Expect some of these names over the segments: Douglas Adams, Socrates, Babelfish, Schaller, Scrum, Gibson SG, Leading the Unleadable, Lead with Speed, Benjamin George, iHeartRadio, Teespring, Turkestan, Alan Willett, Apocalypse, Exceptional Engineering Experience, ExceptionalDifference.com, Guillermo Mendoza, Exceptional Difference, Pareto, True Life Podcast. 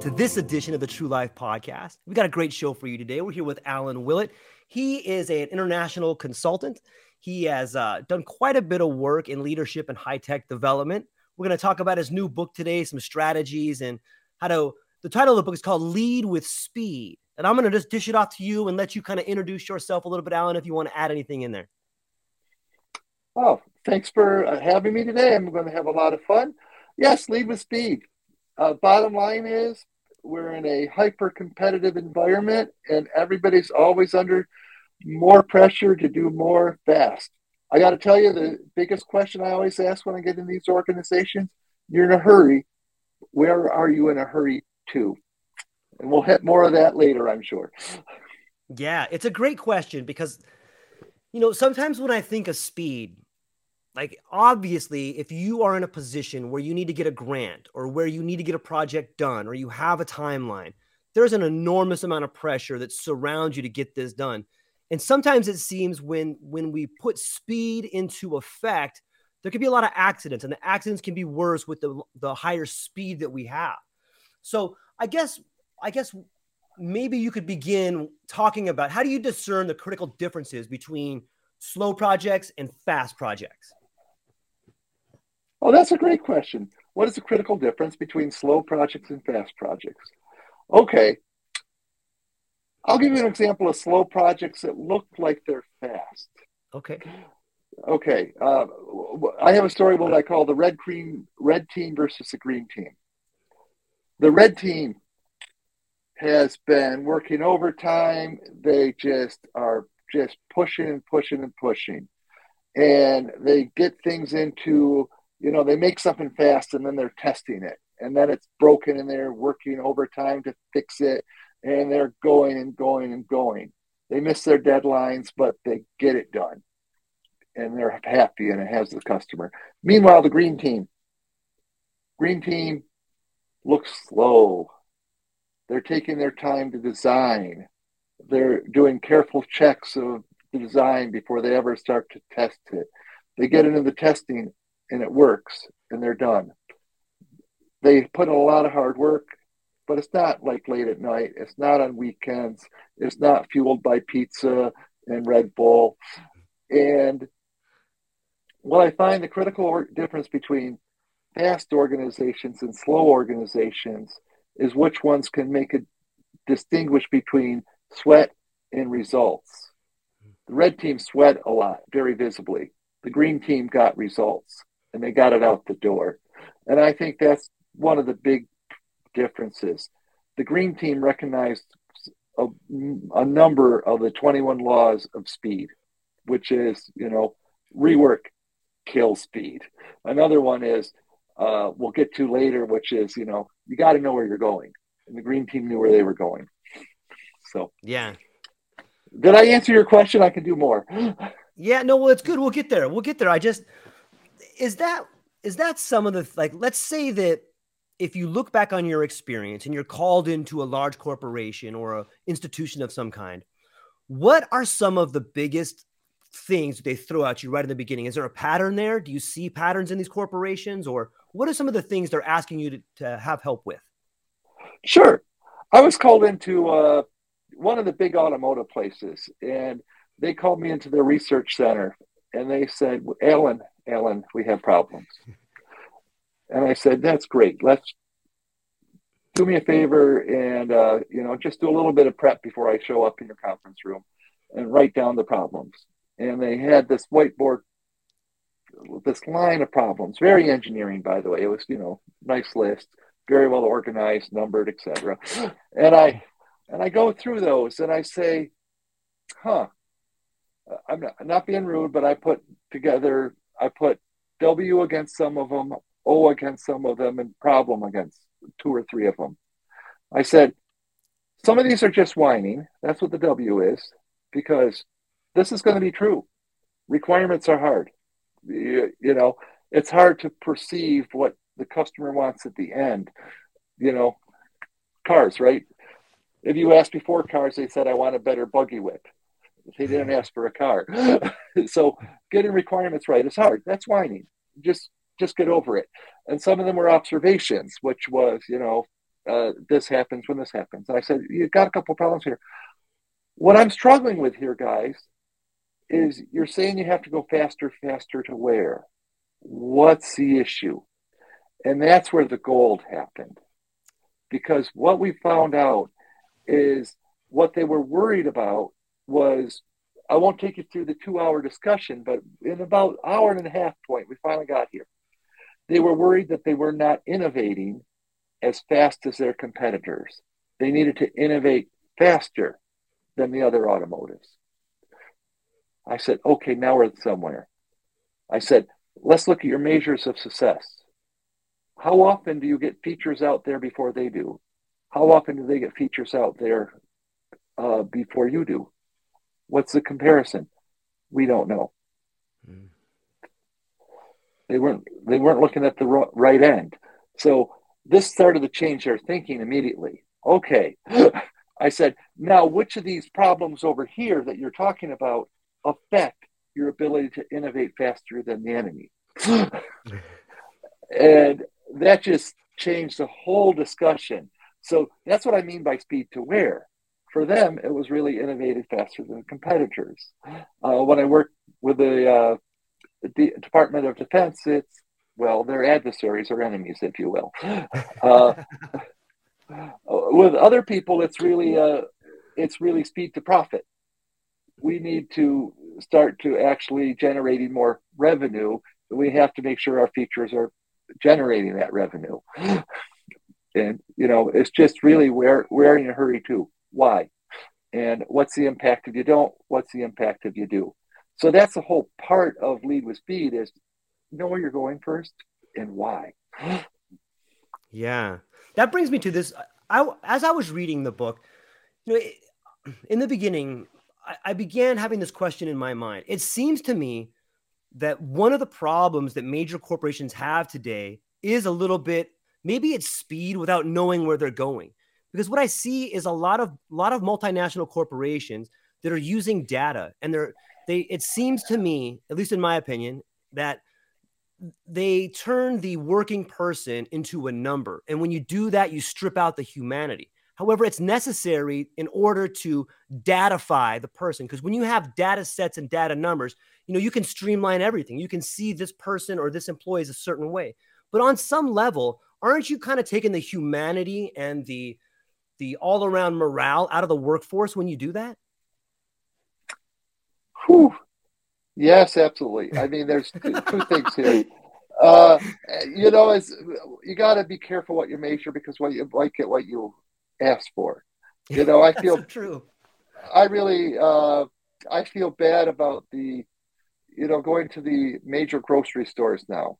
To this edition of the True Life Podcast. We got a great show for you today. We're here with Alan Willett. He is an international consultant. He has done quite a bit of work in leadership and high-tech development. We're going to talk about his new book today, some strategies and how to... The title of the book is called Lead with Speed. And I'm going to just dish it off to you and let you kind of introduce yourself a little bit, Alan, if you want to add anything in there. Oh, thanks for having me today. I'm going to have a lot of fun. Yes, Lead with Speed. Bottom line is, we're in a hyper-competitive environment, and everybody's always under more pressure to do more fast. I got to tell you, the biggest question I always ask when I get in these organizations, you're in a hurry. Where are you in a hurry to? And we'll hit more of that later, I'm sure. Yeah, it's a great question because, you know, sometimes when I think of speed, like, obviously, if you are in a position where you need to get a grant or where you need to get a project done or you have a timeline, there's an enormous amount of pressure that surrounds you to get this done. And sometimes it seems when we put speed into effect, there could be a lot of accidents, and the accidents can be worse with the higher speed that we have. So I guess maybe you could begin talking about how do you discern the critical differences between slow projects and fast projects? Oh, that's a great question. What is the critical difference between slow projects and fast projects? Okay. I'll give you an example of slow projects that look like they're fast. Okay. I have a story what I call the red team versus the green team. The red team has been working overtime. They just are pushing. And they get things into... they make something fast and then they're testing it. And then it's broken and they're working overtime to fix it. And they're going. They miss their deadlines, but they get it done. And they're happy and it has the customer. Meanwhile, the green team looks slow. They're taking their time to design. They're doing careful checks of the design before they ever start to test it. They get into the testing and it works, and they're done. They put in a lot of hard work, but it's not like late at night. It's not on weekends. It's not fueled by pizza and Red Bull. And what I find the critical difference between fast organizations and slow organizations is which ones can make it distinguish between sweat and results. The red team sweat a lot, very visibly. The green team got results. And they got it out the door. And I think that's one of the big differences. The green team recognized a number of the 21 laws of speed, which is, rework, kill speed. Another one is, we'll get to later, which is, you got to know where you're going. And the green team knew where they were going. So yeah. Did I answer your question? I can do more. Yeah, no, well, it's good. We'll get there. We'll get there. I just, is that some of the, like, let's say that if you look back on your experience and you're called into a large corporation or an institution of some kind, what are some of the biggest things they throw at you right in the beginning? Is there a pattern there? Do you see patterns in these corporations, or what are some of the things they're asking you to have help with? Sure. I was called into one of the big automotive places, and they called me into their research center, and they said, Alan, we have problems. And I said, that's great. Let's do me a favor and, just do a little bit of prep before I show up in your conference room and write down the problems. And they had this whiteboard, this line of problems, very engineering, by the way. It was, nice list, very well organized, numbered, et cetera. And I go through those and I say, I'm not being rude, but I put W against some of them, O against some of them, and problem against two or three of them. I said, some of these are just whining. That's what the W is, because this is going to be true. Requirements are hard. It's hard to perceive what the customer wants at the end. Cars, right? If you asked before cars, they said, I want a better buggy whip. They didn't ask for a car. So getting requirements right is hard. That's whining. Just get over it. And some of them were observations, which was, this happens when this happens. And I said, you got a couple problems here. What I'm struggling with here, guys, is you're saying you have to go faster to where? What's the issue? And that's where the gold happened. Because what we found out is what they were worried about was, I won't take you through the 2-hour discussion, but in about hour and a half point, we finally got here. They were worried that they were not innovating as fast as their competitors. They needed to innovate faster than the other automotives. I said, okay, now we're somewhere. I said, let's look at your measures of success. How often do you get features out there before they do? How often do they get features out there before you do? What's the comparison? We don't know. Mm. They weren't looking at the right end. So this started to change their thinking immediately. Okay. I said, now which of these problems over here that you're talking about affect your ability to innovate faster than the enemy? And that just changed the whole discussion. So that's what I mean by speed to where. For them, it was really innovated faster than competitors. When I worked with the Department of Defense, it's, well, their adversaries or enemies, if you will. With other people, it's really speed to profit. We need to start to actually generating more revenue. We have to make sure our features are generating that revenue. And, it's just really we're in a hurry too. Why? And what's the impact if you don't? What's the impact if you do? So that's the whole part of Lead with Speed is know where you're going first and why. Yeah. That brings me to this. As I was reading the book, in the beginning, I began having this question in my mind. It seems to me that one of the problems that major corporations have today is a little bit, maybe it's speed without knowing where they're going. Because what I see is a lot of multinational corporations that are using data, and it seems to me, at least in my opinion, that they turn the working person into a number. And when you do that, you strip out the humanity. However, it's necessary in order to datify the person. Because when you have data sets and data numbers, you can streamline everything. You can see this person or this employee is a certain way. But on some level, aren't you kind of taking the humanity and the all-around morale out of the workforce when you do that? Whew. Yes, absolutely. I mean, there's two things here. You got to be careful what you measure, because what you like it, what you ask for. I feel so true. I really, I feel bad about the, going to the major grocery stores now,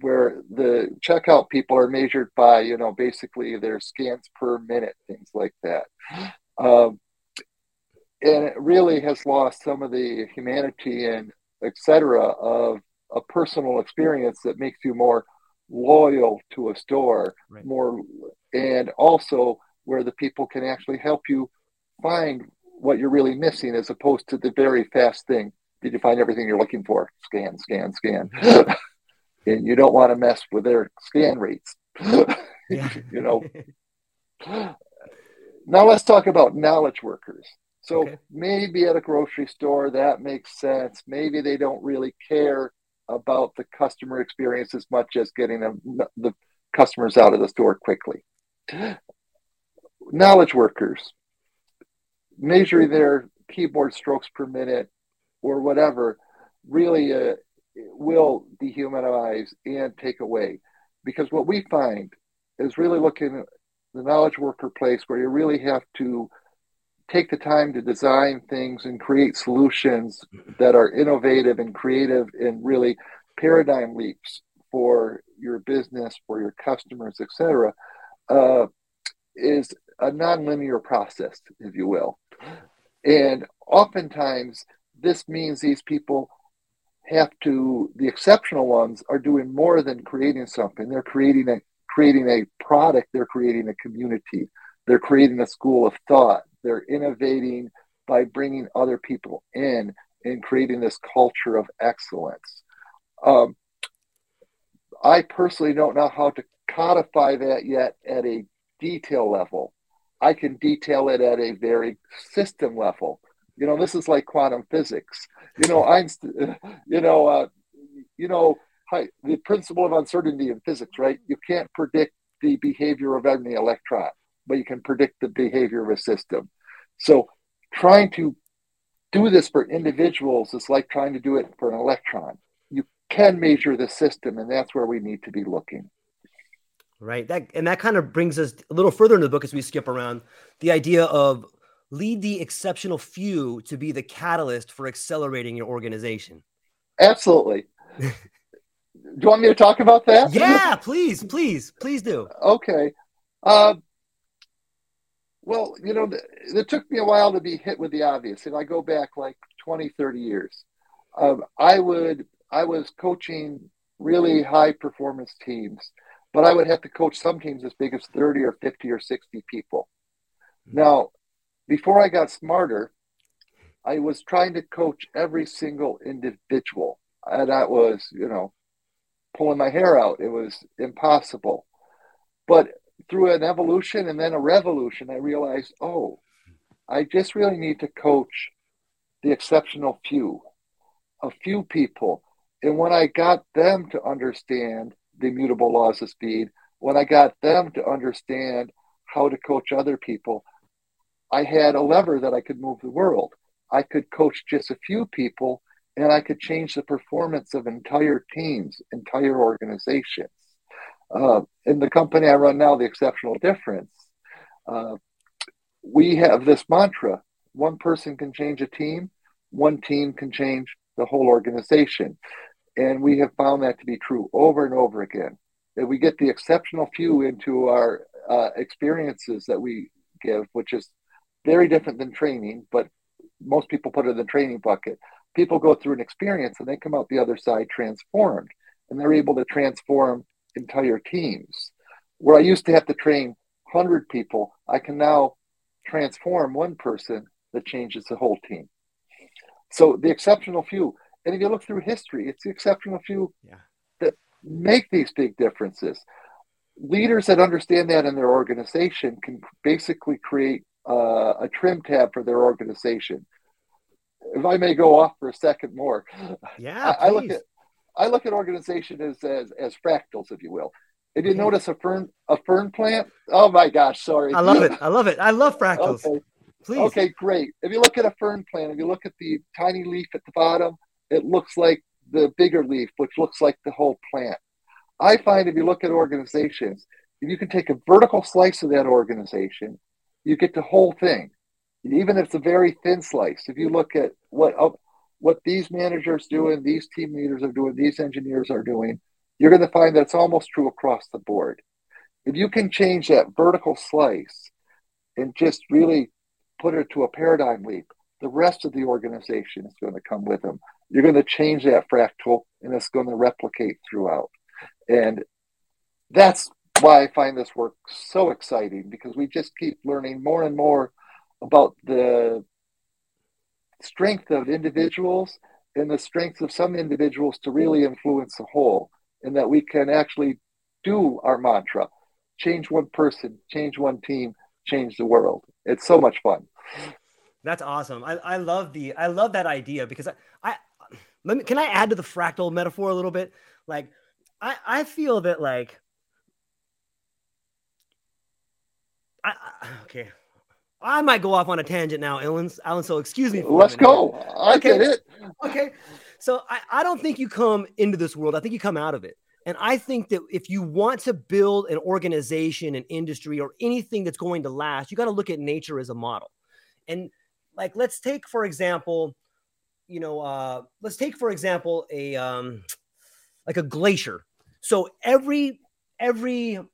where the checkout people are measured by, basically their scans per minute, things like that. And it really has lost some of the humanity and et cetera of a personal experience that makes you more loyal to a store, right. More, and also where the people can actually help you find what you're really missing, as opposed to the very fast thing. Did you find everything you're looking for? Scan, scan, scan. And you don't want to mess with their scan rates. You know. Now let's talk about knowledge workers. So maybe at a grocery store, that makes sense. Maybe they don't really care about the customer experience as much as getting them, the customers out of the store quickly. Knowledge workers, measuring their keyboard strokes per minute or whatever, really will dehumanize and take away. Because what we find is really looking at the knowledge worker place where you really have to take the time to design things and create solutions that are innovative and creative and really paradigm leaps for your business, for your customers, et cetera, is a nonlinear process, if you will. And oftentimes this means these people have to, the exceptional ones are doing more than creating something. They're creating a product, they're creating a community, they're creating a school of thought. They're innovating by bringing other people in and creating this culture of excellence. I personally don't know how to codify that yet at a detail level. I can detail it at a very system level. You know, this is like quantum physics. You know, the principle of uncertainty in physics, right? You can't predict the behavior of any electron, but you can predict the behavior of a system. So trying to do this for individuals is like trying to do it for an electron. You can measure the system, and that's where we need to be looking. Right. That kind of brings us a little further into the book as we skip around the idea of lead the exceptional few to be the catalyst for accelerating your organization. Absolutely. Do you want me to talk about that? Yeah, please do. Okay. Well, you know, it took me a while to be hit with the obvious. And I go back like 20, 30 years. I was coaching really high performance teams, but I would have to coach some teams as big as 30 or 50 or 60 people. Now, before I got smarter, I was trying to coach every single individual. And that was, you know, pulling my hair out. It was impossible. But through an evolution and then a revolution, I realized, I just really need to coach the exceptional few, a few people. And when I got them to understand the immutable laws of speed, when I got them to understand how to coach other people, I had a lever that I could move the world. I could coach just a few people, and I could change the performance of entire teams, entire organizations. In the company I run now, the Exceptional Difference, we have this mantra: one person can change a team, one team can change the whole organization. And we have found that to be true over and over again. That we get the exceptional few into our experiences that we give, which is very different than training, but most people put it in the training bucket. People go through an experience and they come out the other side transformed, and they're able to transform entire teams. Where I used to have to train 100 people, I can now transform one person that changes the whole team. So the exceptional few, and if you look through history, it's the exceptional few that make these big differences. Leaders that understand that in their organization can basically create a trim tab for their organization. If I may go off for a second more. I look at organization as fractals, if you will. If you notice a fern plant, oh my gosh, sorry. I love it. I love fractals. Okay. Please. Okay, great. If you look at a fern plant, if you look at the tiny leaf at the bottom, it looks like the bigger leaf, which looks like the whole plant. I find if you look at organizations, if you can take a vertical slice of that organization, you get the whole thing. Even if it's a very thin slice, if you look at what these managers do and these team leaders are doing, these engineers are doing, you're going to find that's almost true across the board. If you can change that vertical slice and just really put it to a paradigm leap, the rest of the organization is going to come with them. You're going to change that fractal, and it's going to replicate throughout. And that's why I find this work so exciting, because we just keep learning more and more about the strength of individuals and the strength of some individuals to really influence the whole, and that we can actually do our mantra, change one person, change one team, change the world. It's so much fun. That's awesome. I love that idea, because can I add to the fractal metaphor a little bit? Like, I feel that, like, okay, I might go off on a tangent now, Alan, so excuse me. Let's go. I get it. Okay. So I don't think you come into this world. I think you come out of it. And I think that if you want to build an organization, an industry, or anything that's going to last, you got to look at nature as a model. And, like, let's take, for example, a glacier. So every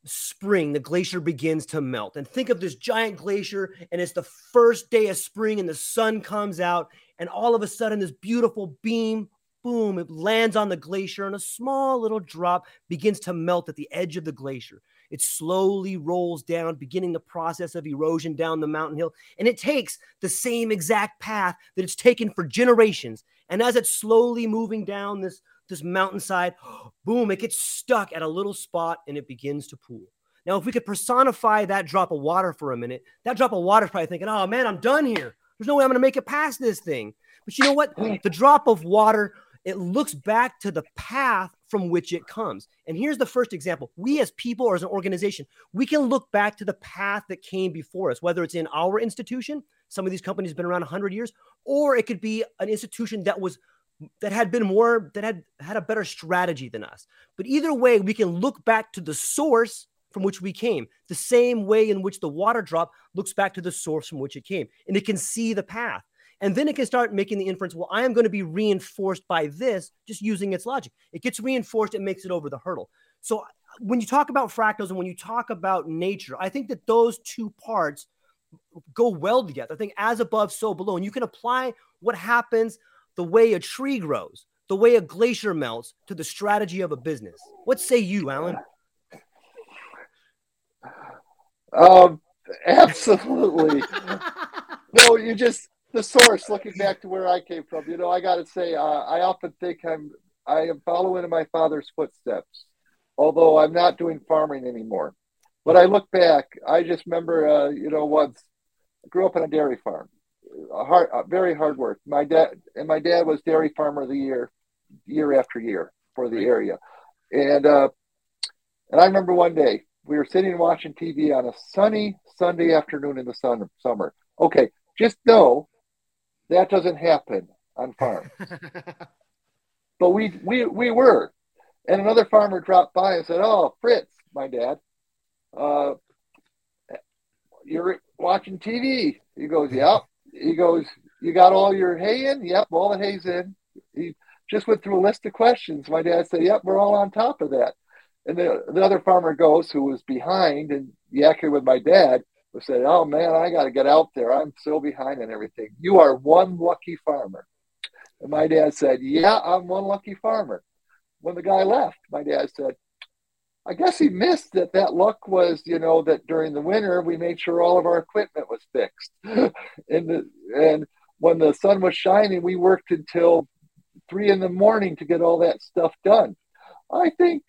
spring, the glacier begins to melt. And think of this giant glacier, and it's the first day of spring, and the sun comes out, and all of a sudden this beautiful beam, boom, it lands on the glacier, and a small little drop begins to melt at the edge of the glacier. It slowly rolls down, beginning the process of erosion down the mountain hill. And it takes the same exact path that it's taken for generations. And as it's slowly moving down this mountainside, boom, it gets stuck at a little spot and it begins to pool. Now, if we could personify that drop of water for a minute, that drop of water is probably thinking, oh man, I'm done here. There's no way I'm going to make it past this thing. But you know what? The drop of water, it looks back to the path from which it comes. And here's the first example. We as people or as an organization, we can look back to the path that came before us, whether it's in our institution, some of these companies have been around 100 years, or it could be an institution that had a better strategy than us. But either way, we can look back to the source from which we came, the same way in which the water drop looks back to the source from which it came. And it can see the path. And then it can start making the inference, well, I am going to be reinforced by this, just using its logic. It gets reinforced, it makes it over the hurdle. So when you talk about fractals and when you talk about nature, I think that those two parts go well together. I think as above, so below. And you can apply what happens the way a tree grows, the way a glacier melts, to the strategy of a business. What say you, Alan? Absolutely. No, you just... the source, looking back to where I came from, I got to say, I often think I am following in my father's footsteps, although I'm not doing farming anymore. But I look back, I just remember, once I grew up on a dairy farm, very hard work. My dad was dairy farmer of the year, year after year for the area. And I remember one day we were sitting and watching TV on a sunny Sunday afternoon in the summer. Okay, just know, that doesn't happen on farms. But we were. And another farmer dropped by and said, oh, Fritz, my dad, you're watching TV. He goes, yep. He goes, you got all your hay in? Yep, all the hay's in. He just went through a list of questions. My dad said, yep, we're all on top of that. And the other farmer goes, who was behind and yakking with my dad, who said, oh man, I got to get out there. I'm so behind on everything. You are one lucky farmer. And my dad said, yeah, I'm one lucky farmer. When the guy left, my dad said, I guess he missed that luck was, that during the winter, we made sure all of our equipment was fixed. And when the sun was shining, we worked until 3 a.m. to get all that stuff done. I think,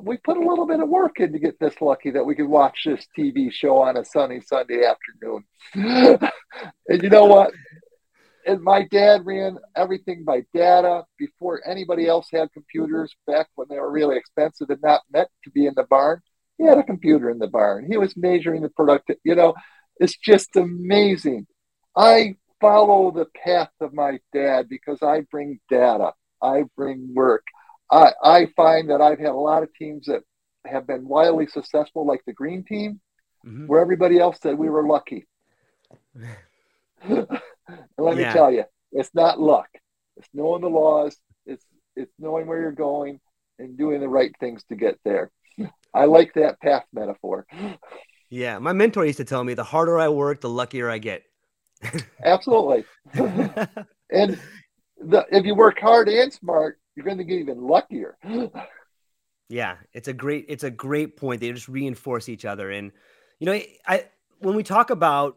we put a little bit of work in to get this lucky that we could watch this TV show on a sunny Sunday afternoon. And you know what? And my dad ran everything by data before anybody else had computers, back when they were really expensive and not meant to be in the barn. He had a computer in the barn. He was measuring the productivity. It's just amazing. I follow the path of my dad because I bring data. I bring work. I find that I've had a lot of teams that have been wildly successful, like the green team, mm-hmm. where everybody else said we were lucky. Let me tell you, it's not luck. It's knowing the laws. It's knowing where you're going and doing the right things to get there. I like that path metaphor. Yeah. My mentor used to tell me, the harder I work, the luckier I get. Absolutely. And if you work hard and smart, you're going to get even luckier. Yeah, it's a great point. They just reinforce each other. And, you know, when we talk about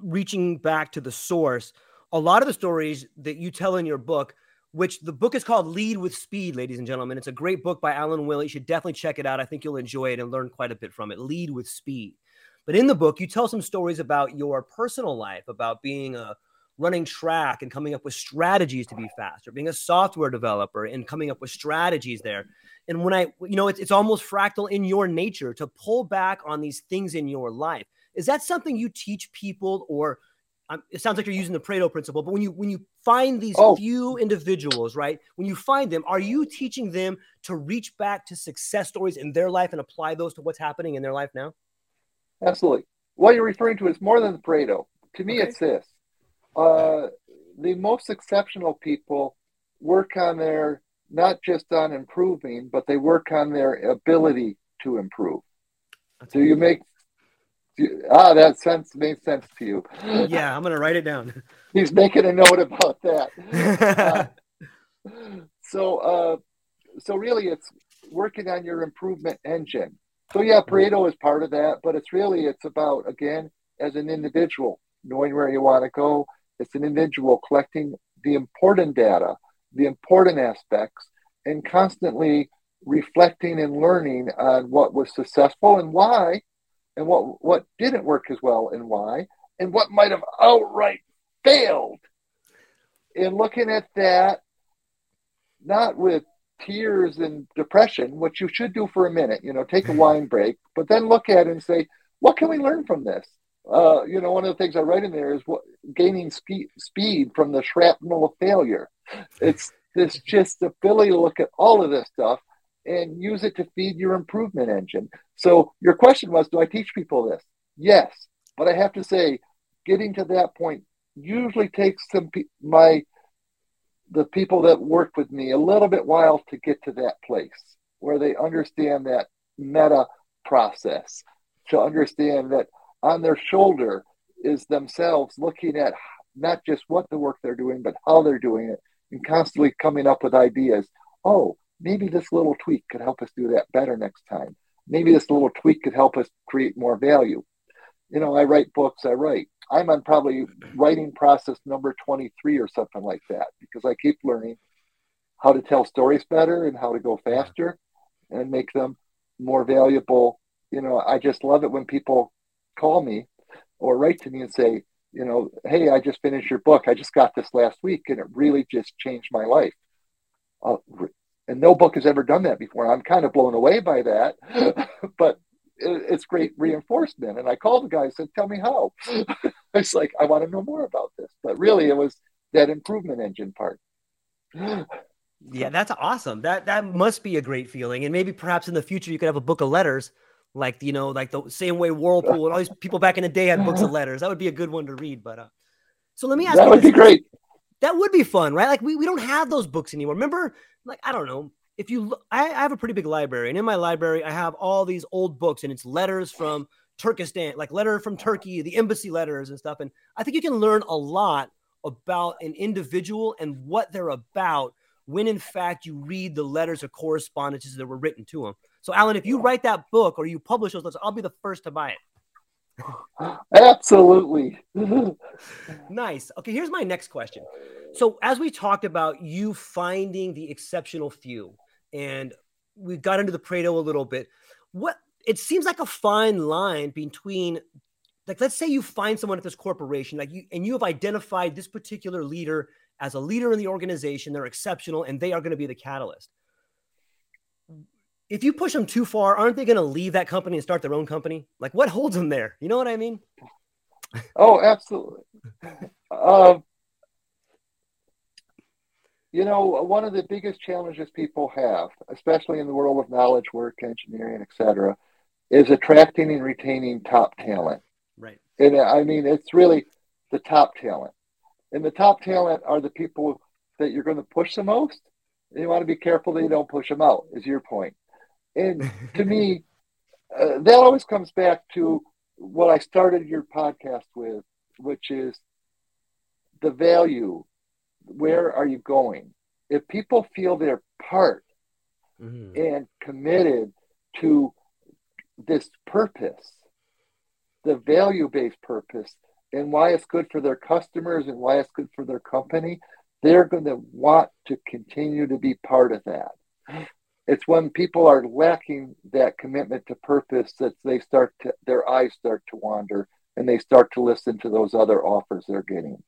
reaching back to the source, a lot of the stories that you tell in your book, which the book is called Lead with Speed, ladies and gentlemen. It's a great book by Alan Willett. You should definitely check it out. I think you'll enjoy it and learn quite a bit from it. Lead with Speed. But in the book, you tell some stories about your personal life, about being running track and coming up with strategies to be faster, being a software developer and coming up with strategies there. And when it's almost fractal in your nature to pull back on these things in your life. Is that something you teach people, or it sounds like you're using the Pareto principle, but when you find these few individuals, right? When you find them, are you teaching them to reach back to success stories in their life and apply those to what's happening in their life now? Absolutely. What you're referring to is more than the Pareto. To me, it's this. The most exceptional people work on their, not just on improving, but they work on their ability to improve. Made sense to you? Yeah, I'm going to write it down. He's making a note about that. So really it's working on your improvement engine. So yeah, Pareto is part of that, but it's about, again, as an individual, knowing where you want to go. It's an individual collecting the important data, the important aspects, and constantly reflecting and learning on what was successful and why, and what didn't work as well and why, and what might have outright failed. And looking at that, not with tears and depression, which you should do for a minute, take a wine break, but then look at it and say, what can we learn from this? One of the things I write in there is gaining speed from the shrapnel of failure. It's this just ability to look at all of this stuff and use it to feed your improvement engine. So your question was, do I teach people this? Yes. But I have to say, getting to that point usually takes the people that work with me a little bit while to get to that place where they understand that meta process, to understand that on their shoulder is themselves looking at not just what the work they're doing, but how they're doing it, and constantly coming up with ideas. Oh, maybe this little tweak could help us do that better next time. Maybe this little tweak could help us create more value. I write books, I'm on probably writing process number 23 or something like that, because I keep learning how to tell stories better and how to go faster and make them more valuable. I just love it when people call me or write to me and say, hey, I just finished your book. I just got this last week and it really just changed my life. And no book has ever done that before. I'm kind of blown away by that, but it's great reinforcement. And I called the guy and said, tell me how. It's like, I want to know more about this. But really, it was that improvement engine part. Yeah, that's awesome. That must be a great feeling. And maybe perhaps in the future, you could have a book of letters, like the same way Whirlpool and all these people back in the day had books of letters. That would be a good one to read. But so let me ask you. That would be great. That would be fun, right? Like we don't have those books anymore. Remember, I don't know if you look, I have a pretty big library, and in my library I have all these old books, and it's letters from Turkestan, like letter from Turkey, the embassy letters and stuff. And I think you can learn a lot about an individual and what they're about when in fact you read the letters or correspondences that were written to them. So Alan, if you write that book or you publish those letters, I'll be the first to buy it. Absolutely. Nice. Okay, here's my next question. So as we talked about you finding the exceptional few, and we got into the Pareto a little bit, it seems like a fine line between, let's say you find someone at this corporation, and you have identified this particular leader as a leader in the organization, they're exceptional, and they are going to be the catalyst. If you push them too far, aren't they going to leave that company and start their own company? What holds them there? You know what I mean? Oh, absolutely. One of the biggest challenges people have, especially in the world of knowledge work, engineering, et cetera, is attracting and retaining top talent. Right. And it's really the top talent. And the top talent are the people that you're going to push the most. And you want to be careful that you don't push them out, is your point. And to me, that always comes back to what I started your podcast with, which is the value. Where are you going? If people feel their part and committed to this purpose, the value-based purpose, and why it's good for their customers and why it's good for their company, they're going to want to continue to be part of that. It's when people are lacking that commitment to purpose that they start to, their eyes start to wander and they start to listen to those other offers they're getting.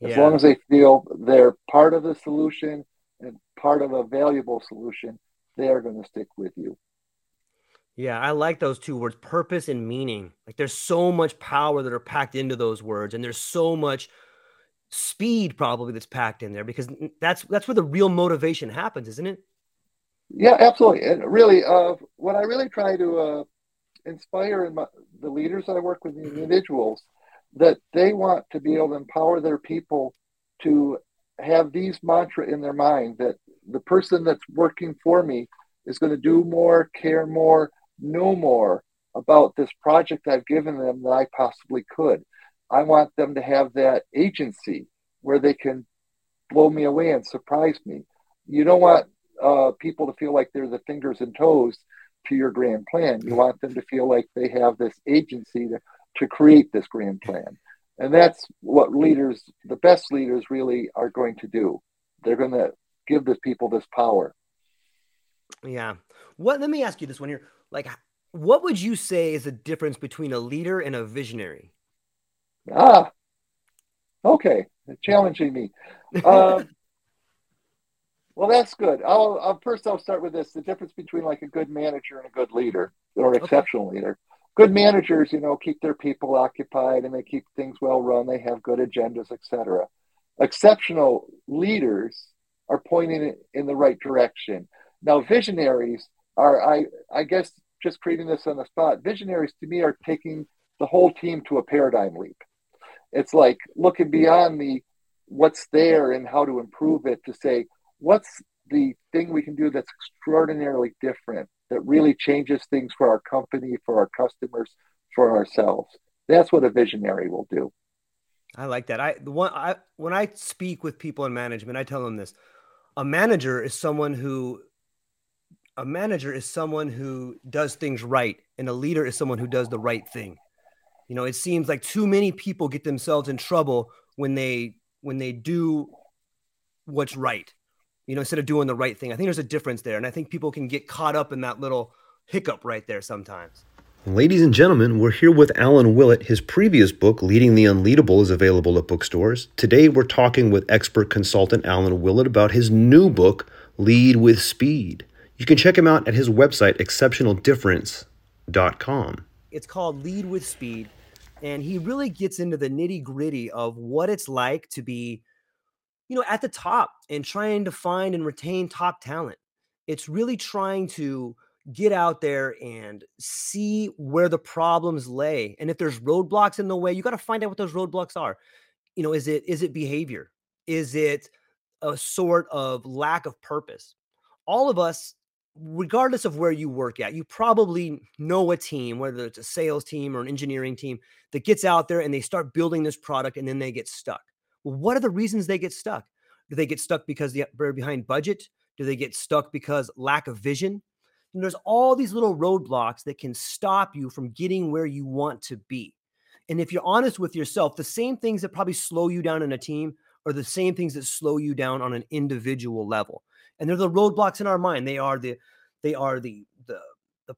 Yeah. As long as they feel they're part of the solution and part of a valuable solution, they are going to stick with you. Yeah, I like those two words, purpose and meaning. Like there's so much power that are packed into those words, and there's so much speed probably that's packed in there, because that's where the real motivation happens, isn't it? Yeah, absolutely. And really, what I really try to inspire in the leaders I work with, the individuals, that they want to be able to empower their people to have these mantra in their mind that the person that's working for me is going to do more, care more, know more about this project I've given them than I possibly could. I want them to have that agency where they can blow me away and surprise me. You don't want people to feel like they're the fingers and toes to your grand plan. You want them to feel like they have this agency to create this grand plan. And that's what leaders, the best leaders really are going to do. They're going to give the people this power. Yeah. Let me ask you this one here. Like, what would you say is the difference between a leader and a visionary? Okay. Challenging me. Well, that's good. I'll start with this. The difference between like a good manager and a good leader, or exceptional leader. Good managers, keep their people occupied and they keep things well run. They have good agendas, etc. Exceptional leaders are pointing in the right direction. Now, visionaries are, I guess, just creating this on the spot. Visionaries, to me, are taking the whole team to a paradigm leap. It's like looking beyond the what's there and how to improve it to say, what's the thing we can do that's extraordinarily different, that really changes things for our company, for our customers, for ourselves. That's what a visionary will do. I like that. When I speak with people in management, I tell them this. A manager is someone who does things right, and a leader is someone who does the right thing. It seems like too many people get themselves in trouble when they do what's right, instead of doing the right thing. I think there's a difference there, and I think people can get caught up in that little hiccup right there sometimes. Ladies and gentlemen, we're here with Alan Willett. His previous book, Leading the Unleadable, is available at bookstores. Today, we're talking with expert consultant Alan Willett about his new book, Lead with Speed. You can check him out at his website, ExceptionalDifference.com. It's called Lead with Speed, and he really gets into the nitty-gritty of what it's like to be, at the top and trying to find and retain top talent. It's really trying to get out there and see where the problems lay. And if there's roadblocks in the way, you got to find out what those roadblocks are. Is it behavior? Is it a sort of lack of purpose? All of us, regardless of where you work at, you probably know a team, whether it's a sales team or an engineering team, that gets out there and they start building this product and then they get stuck. Well, what are the reasons they get stuck? Do they get stuck because they're behind budget? Do they get stuck because lack of vision? And there's all these little roadblocks that can stop you from getting where you want to be. And if you're honest with yourself, the same things that probably slow you down in a team are the same things that slow you down on an individual level. And they're the roadblocks in our mind. They are the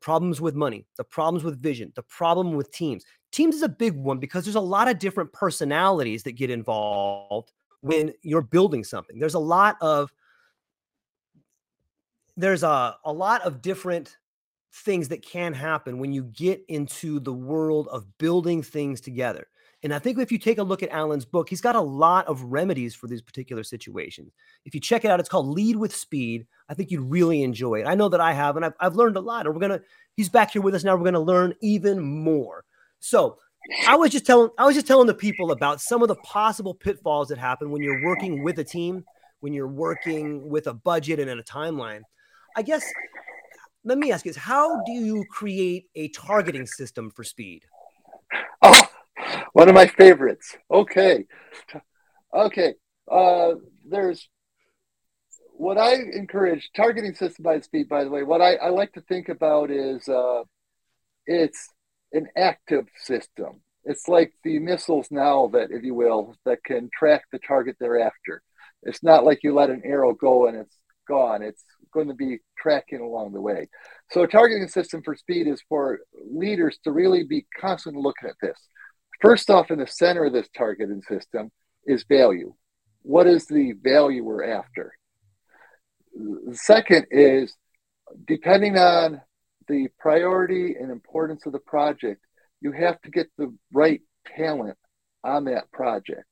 problems with money, the problems with vision, the problem with teams. Teams is a big one because there's a lot of different personalities that get involved when you're building something. There's a lot of different things that can happen when you get into the world of building things together. And I think if you take a look at Alan's book, he's got a lot of remedies for these particular situations. If you check it out, it's called Lead with Speed. I think you'd really enjoy it. I know that I have, and I've learned a lot. And he's back here with us now. We're gonna learn even more. So I was just telling the people about some of the possible pitfalls that happen when you're working with a team, when you're working with a budget and at a timeline. I guess, let me ask you this. How do you create a targeting system for speed? Oh, One of my favorites. Okay. There's what I encourage, targeting systemized speed, by the way, what I like to think about is it's an active system. It's like the missiles now that, if you will, that can track the target thereafter. It's not like you let an arrow go and it's gone. It's going to be tracking along the way. So a targeting system for speed is for leaders to really be constantly looking at this. First off, in the center of this targeting system is value. What is the value we're after? The second is, depending on the priority and importance of the project, you have to get the right talent on that project.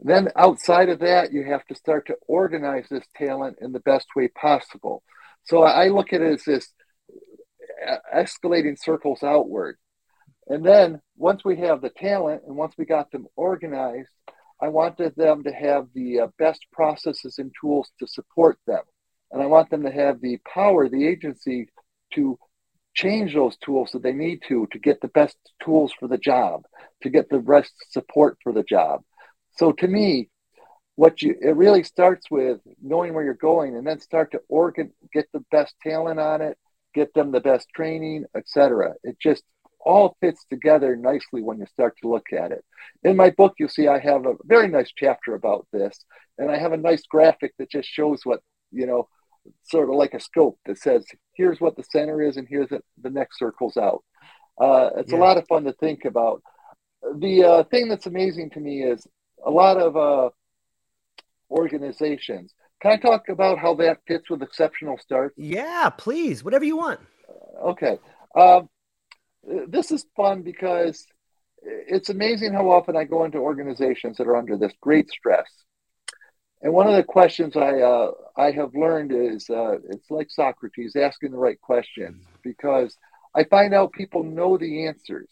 Then outside of that, you have to start to organize this talent in the best way possible. So I look at it as this escalating circles outward. And then once we have the talent and once we got them organized, I wanted them to have the best processes and tools to support them. And I want them to have the power, the agency to change those tools that they need to get the best tools for the job, to get the best support for the job. So to me, it really starts with knowing where you're going, and then start to get the best talent on it, get them the best training, etc. It just all fits together nicely when you start to look at it. In my book, you'll see I have a very nice chapter about this, and I have a nice graphic that just shows what, sort of like a scope that says, here's what the center is and here's the next circles out. It's a lot of fun to think about. The thing that's amazing to me is a lot of organizations. Can I talk about how that fits with Exceptional Start? Yeah, please. Whatever you want. Okay. This is fun because it's amazing how often I go into organizations that are under this great stress. And one of the questions I have learned is it's like Socrates, asking the right questions, because I find out people know the answers.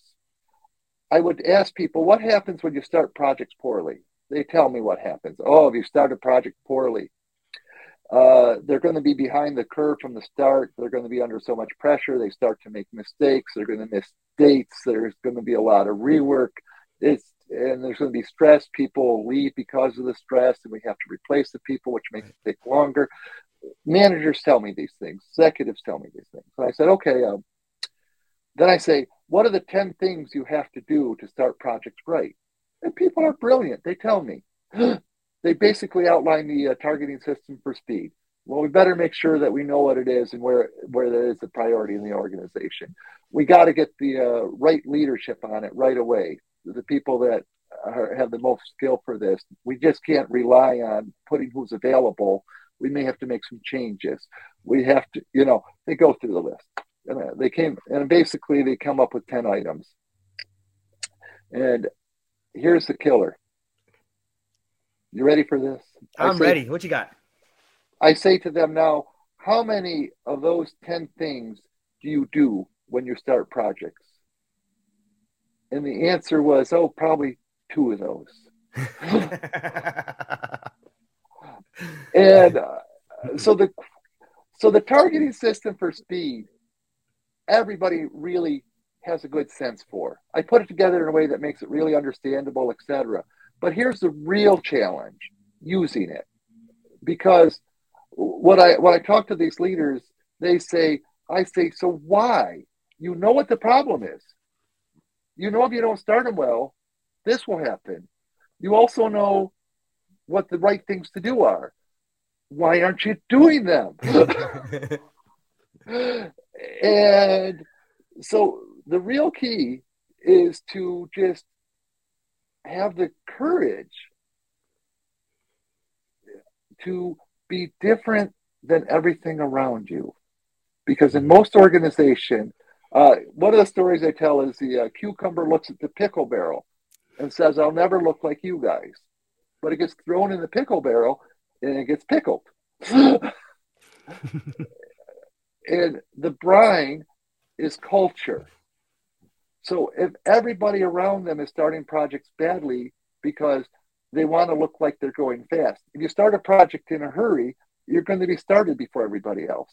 I would ask people, what happens when you start projects poorly? They tell me what happens. Oh, if you start a project poorly, they're going to be behind the curve from the start. They're going to be under so much pressure. They start to make mistakes. They're going to miss dates. There's going to be a lot of rework. And there's going to be stress. People leave because of the stress, and we have to replace the people, which makes it take longer. Managers tell me these things. Executives tell me these things. So I said, okay. Then I say, what are the 10 things you have to do to start projects right? And people are brilliant. They tell me. They basically outline the targeting system for speed. Well, we better make sure that we know what it is and where that is the priority in the organization. We got to get the right leadership on it right away. The people that have the most skill for this. We just can't rely on putting who's available. We may have to make some changes. We have to, they go through the list. And they come up with 10 items. And here's the killer. You ready for this? I'm ready. What you got? I say to them now, how many of those 10 things do you do when you start projects? And the answer was, probably 2 of those. And so the targeting system for speed, everybody really has a good sense for. I put it together in a way that makes it really understandable, etc. But here's the real challenge, using it. Because when I talk to these leaders, I say, so why? You know what the problem is. You know if you don't start them well, this will happen. You also know what the right things to do are. Why aren't you doing them? And so the real key is to just have the courage to be different than everything around you. Because in most organizations, one of the stories I tell is the cucumber looks at the pickle barrel and says, I'll never look like you guys. But it gets thrown in the pickle barrel and it gets pickled. And the brine is culture. So if everybody around them is starting projects badly because they want to look like they're going fast, if you start a project in a hurry, you're going to be started before everybody else.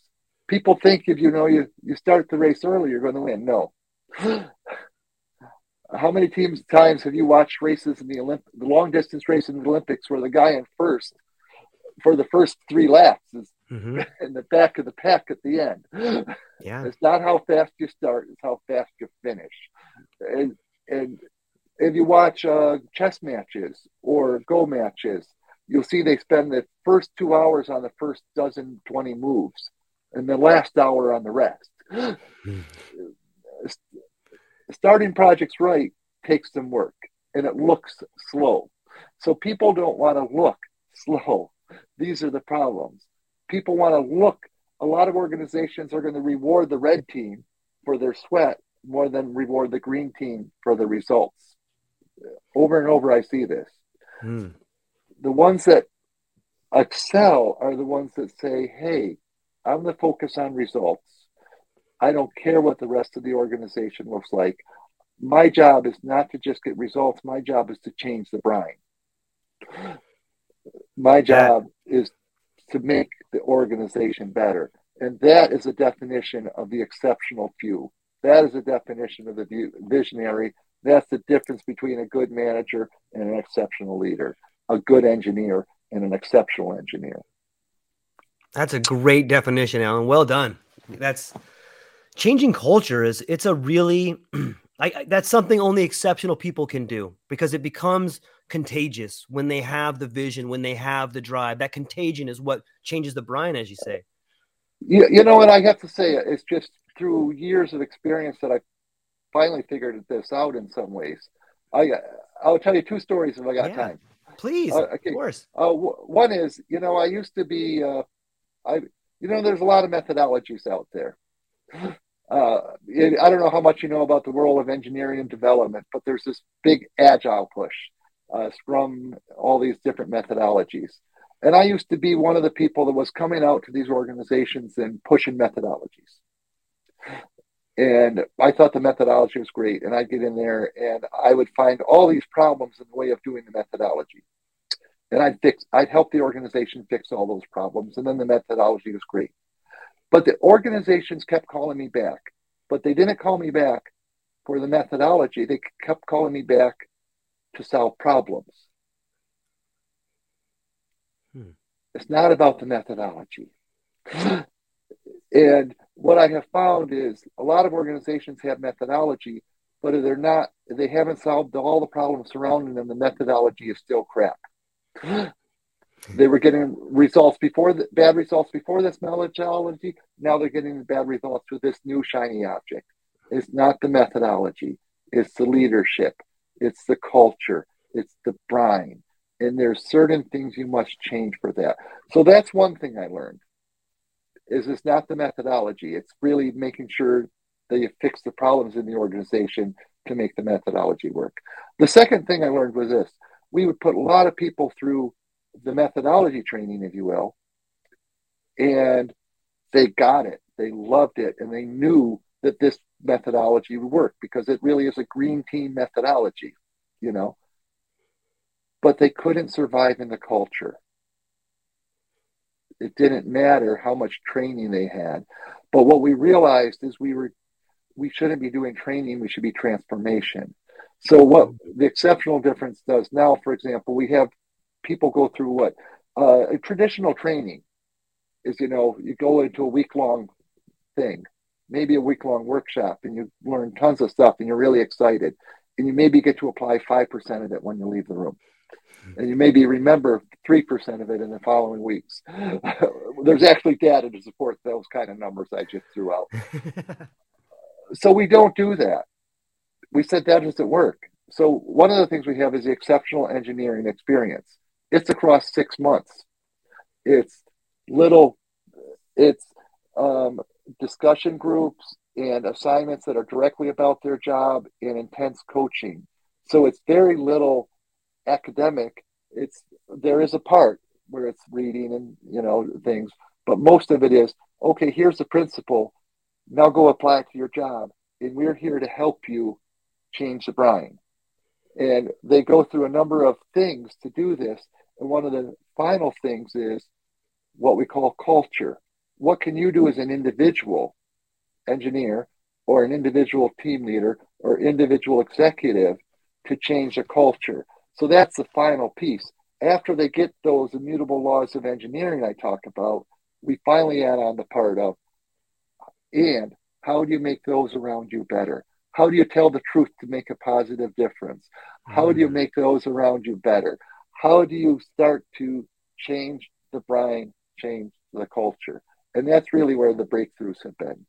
People think if you start the race early, you're going to win. No. How many times have you watched races in the long distance race in the Olympics where the guy in first for the first three laps is in the back of the pack at the end? Yeah, it's not how fast you start; it's how fast you finish. And if you watch chess matches or go matches, you'll see they spend the first 2 hours on the first 20 moves, and the last hour on the rest. Starting projects right takes some work, and it looks slow. So people don't want to look slow. These are the problems. People want to look. A lot of organizations are going to reward the red team for their sweat more than reward the green team for the results. Over and over, I see this. Mm. The ones that excel are the ones that say, hey, I'm going to focus on results. I don't care what the rest of the organization looks like. My job is not to just get results. My job is to change the brine. My job is to make the organization better. And that is a definition of the exceptional few. That is a definition of the visionary. That's the difference between a good manager and an exceptional leader, a good engineer and an exceptional engineer. That's a great definition, Alan. Well done. That's... Changing culture is, it's a really, that's something only exceptional people can do, because it becomes contagious when they have the vision, when they have the drive. That contagion is what changes the brine, as you say. You know, and I have to say, it's just through years of experience that I finally figured this out in some ways. I'll tell you two stories if I got time. Please, okay. Of course. One is, you know, I used to be, you know, there's a lot of methodologies out there. I don't know how much you know about the world of engineering and development, but there's this big agile push, Scrum, all these different methodologies. And I used to be one of the people that was coming out to these organizations and pushing methodologies. And I thought the methodology was great. And I'd get in there and I would find all these problems in the way of doing the methodology. And I'd help the organization fix all those problems. And then the methodology was great. But the organizations kept calling me back, but they didn't call me back for the methodology. They kept calling me back to solve problems. It's not about the methodology. And what I have found is a lot of organizations have methodology, but if they haven't solved all the problems surrounding them, the methodology is still crap. They were getting bad results before this methodology. Now they're getting bad results with this new shiny object. It's not the methodology. It's the leadership. It's the culture. It's the brine. And there's certain things you must change for that. So that's one thing I learned, is it's not the methodology. It's really making sure that you fix the problems in the organization to make the methodology work. The second thing I learned was this. We would put a lot of people through the methodology training, if you will, and they got it, they loved it, and they knew that this methodology would work because it really is a green team methodology, you know, but they couldn't survive in the culture. It didn't matter how much training they had. But what we realized is we shouldn't be doing training, we should be transformation. So what the exceptional difference does now, for example, we have people go through what traditional training is. You know, you go into a week-long thing, maybe a week-long workshop, and you learn tons of stuff, and you're really excited, and you maybe get to apply 5% of it when you leave the room, and you maybe remember 3% of it in the following weeks. There's actually data to support those kind of numbers I just threw out. So we don't do that. We said that doesn't work. So one of the things we have is the exceptional engineering experience. It's across 6 months. It's discussion groups and assignments that are directly about their job and intense coaching. So it's very little academic. There is a part where it's reading and, you know, things, but most of it is, okay, here's the principle. Now go apply it to your job. And we're here to help you change the brine. And they go through a number of things to do this. And one of the final things is what we call culture. What can you do as an individual engineer or an individual team leader or individual executive to change a culture. So that's the final piece. After they get those immutable laws of engineering I talk about, we finally add on the part of, and how do you make those around you better? How do you tell the truth to make a positive difference? How do you make those around you better? How do you start to change the brine, change the culture? And that's really where the breakthroughs have been.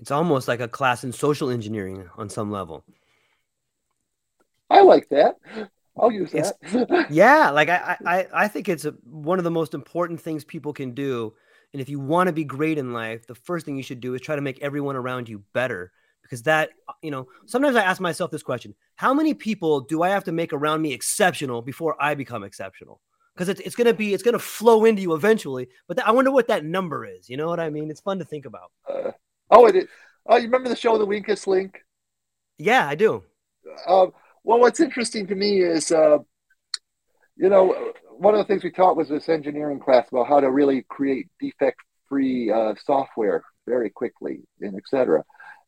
It's almost like a class in social engineering on some level. I like that. I'll use that. Yeah, like I think it's one of the most important things people can do. And if you want to be great in life, the first thing you should do is try to make everyone around you better. Because that, you know, sometimes I ask myself this question: how many people do I have to make around me exceptional before I become exceptional? Because it's going to flow into you eventually. But I wonder what that number is. You know what I mean? It's fun to think about. You remember the show The Weakest Link? Yeah, I do. Well, what's interesting to me is, one of the things we taught was this engineering class about how to really create defect-free software very quickly, and et cetera.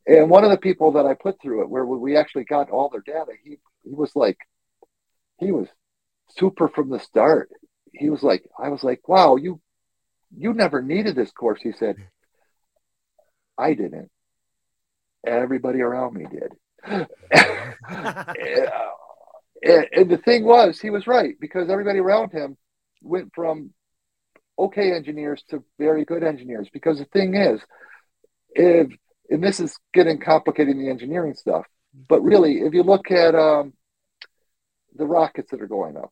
And one of the people that I put through it, where we actually got all their data, he was like, he was super from the start. He was like, I was like, wow, you never needed this course. He said, I didn't. Everybody around me did. And the thing was, he was right, because everybody around him went from okay engineers to very good engineers. Because the thing is, and this is getting complicated in the engineering stuff, but really, if you look at the rockets that are going up,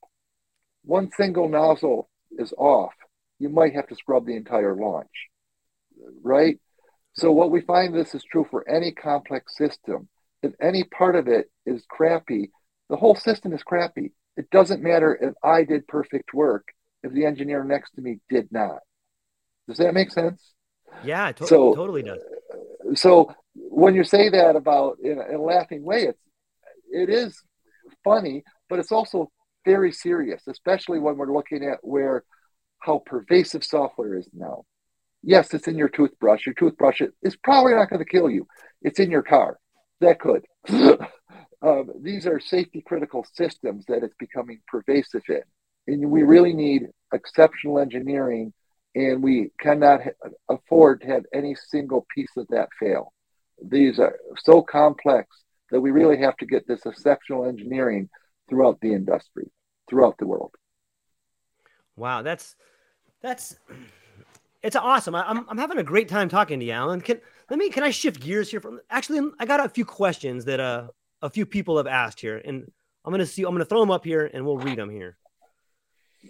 one single nozzle is off. You might have to scrub the entire launch, right? So what we find, this is true for any complex system. If any part of it is crappy, the whole system is crappy. It doesn't matter if I did perfect work if the engineer next to me did not. Does that make sense? Yeah, totally does. So when you say that about in a laughing way, it is funny, but it's also very serious, especially when we're looking at how pervasive software is now. Yes, it's in your toothbrush. Your toothbrush is probably not going to kill you. It's in your car. That could. These are safety critical systems that it's becoming pervasive in. And we really need exceptional engineering, and we cannot afford to have any single piece of that fail. These are so complex that we really have to get this exceptional engineering throughout the industry, throughout the world. Wow, it's awesome. I'm having a great time talking to you, Alan. Can I shift gears here? Actually, I got a few questions that a few people have asked here, and I'm going to throw them up here and we'll read them here.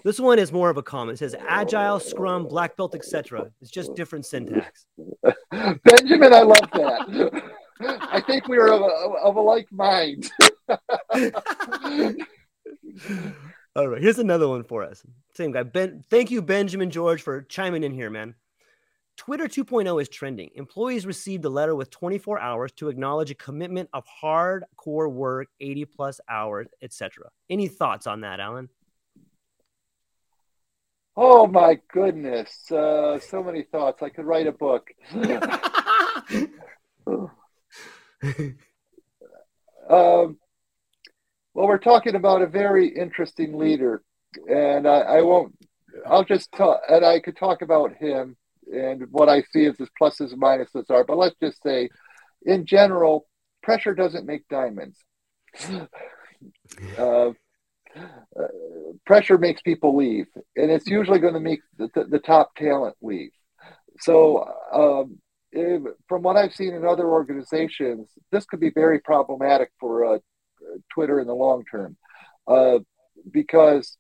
This one is more of a comment. It says Agile, Scrum, Black Belt, etc. It's just different syntax. Benjamin, I love that. I think we are of a like mind. All right, here's another one for us. Same guy. Ben, thank you, Benjamin George, for chiming in here, man. Twitter 2.0 is trending. Employees received a letter with 24 hours to acknowledge a commitment of hardcore work, 80 plus hours, etc. Any thoughts on that, Alan? Oh my goodness. So many thoughts. I could write a book. Well, we're talking about a very interesting leader, and I could talk about him and what I see as his pluses and minuses are, but let's just say, in general, pressure doesn't make diamonds. Pressure makes people leave, and it's usually going to make the top talent leave. So from what I've seen in other organizations, this could be very problematic for Twitter in the long term, because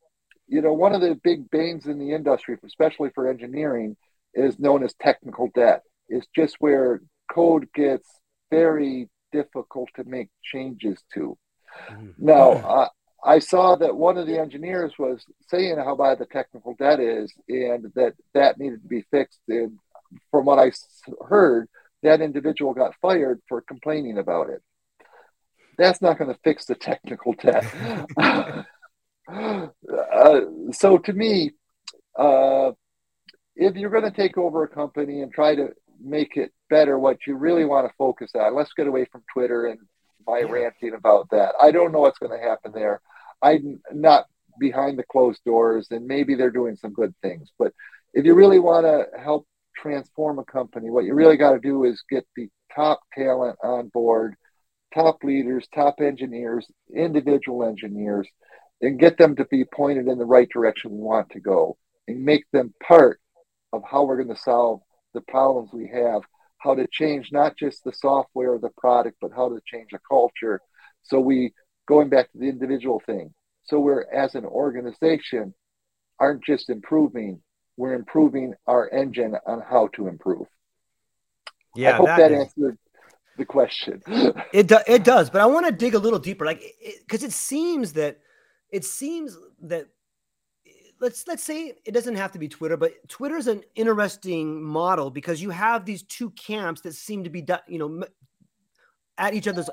one of the big banes in the industry, especially for engineering, is known as technical debt. It's just where code gets very difficult to make changes to. Now, I saw that one of the engineers was saying how bad the technical debt is and that needed to be fixed. And from what I heard, that individual got fired for complaining about it. That's not going to fix the technical debt. So to me, if you're going to take over a company and try to make it better what you really want to focus on. Let's get away from Twitter and my ranting about that. I don't know what's going to happen there. I'm not behind the closed doors, and maybe they're doing some good things. But if you really want to help transform a company, what you really got to do is get the top talent on board, top leaders, top engineers, individual engineers, and get them to be pointed in the right direction we want to go, and make them part of how we're going to solve the problems we have, how to change not just the software or the product, but how to change a culture. So going back to the individual thing, so we're, as an organization, aren't just improving, we're improving our engine on how to improve. Yeah, I hope that answered the question. It does, but I want to dig a little deeper, like, because it seems that let's say it doesn't have to be Twitter, but Twitter is an interesting model because you have these two camps that seem to be, at each other's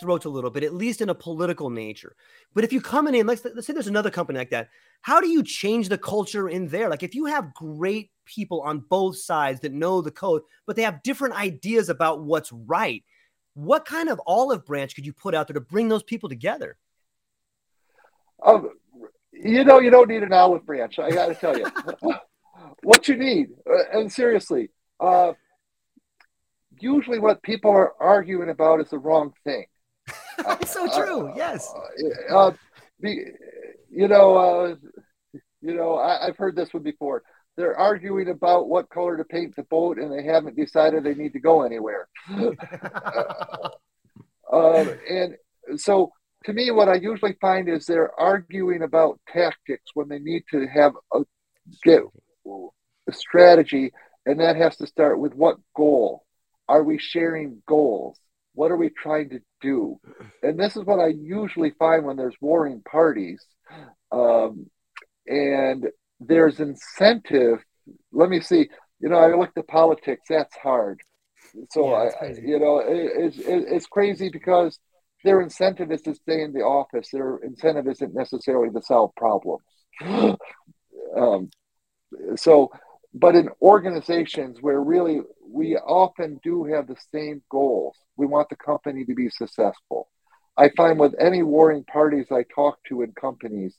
throats a little bit, at least in a political nature. But if you come in, let's say there's another company like that, how do you change the culture in there? Like, if you have great people on both sides that know the code, but they have different ideas about what's right, what kind of olive branch could you put out there to bring those people together? You don't need an olive branch, I got to tell you. What you need, and seriously, usually what people are arguing about is the wrong thing. It's so true. Yes. I've heard this one before. They're arguing about what color to paint the boat, and they haven't decided they need to go anywhere. And so to me, what I usually find is they're arguing about tactics when they need to have a strategy. And that has to start with what goal. Are we sharing goals? What are we trying to do? And this is what I usually find when there's warring parties. And there's incentive. Let me see. I looked at politics. That's hard. So, it's crazy because their incentive is to stay in the office. Their incentive isn't necessarily to solve problems. But in organizations where really we often do have the same goals, we want the company to be successful. I find with any warring parties I talk to in companies,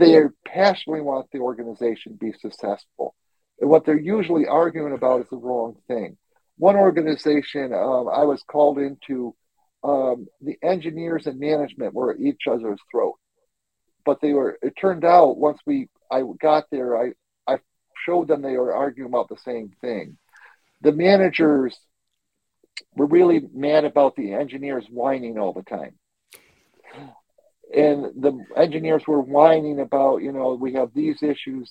they passionately want the organization to be successful. And what they're usually arguing about is the wrong thing. One organization I was called into, the engineers and management were at each other's throat. But it turned out once I got there, I showed them they were arguing about the same thing. The managers were really mad about the engineers whining all the time. And the engineers were whining about, we have these issues,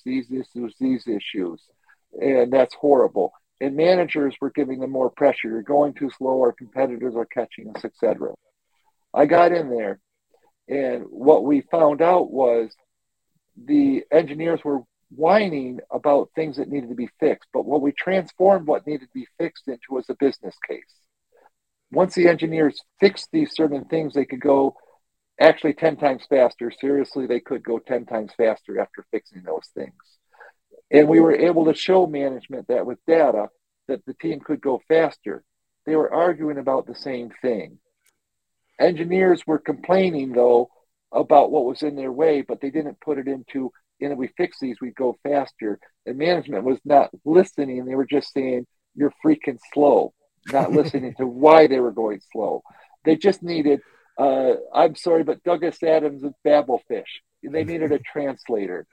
and that's horrible. And managers were giving them more pressure. You're going too slow, our competitors are catching us, et cetera. I got in there, and what we found out was the engineers were whining about things that needed to be fixed, but what we transformed what needed to be fixed into was a business case. Once the engineers fixed these certain things, they could go actually 10 times faster. Seriously, they could go 10 times faster after fixing those things. And we were able to show management that with data that the team could go faster. They were arguing about the same thing. Engineers were complaining, though, about what was in their way, but they didn't put it into, and if we fix these, we go faster. And management was not listening. They were just saying, you're freaking slow, not listening to why they were going slow. They just needed, I'm sorry, but Douglas Adams' Babelfish. They needed a translator.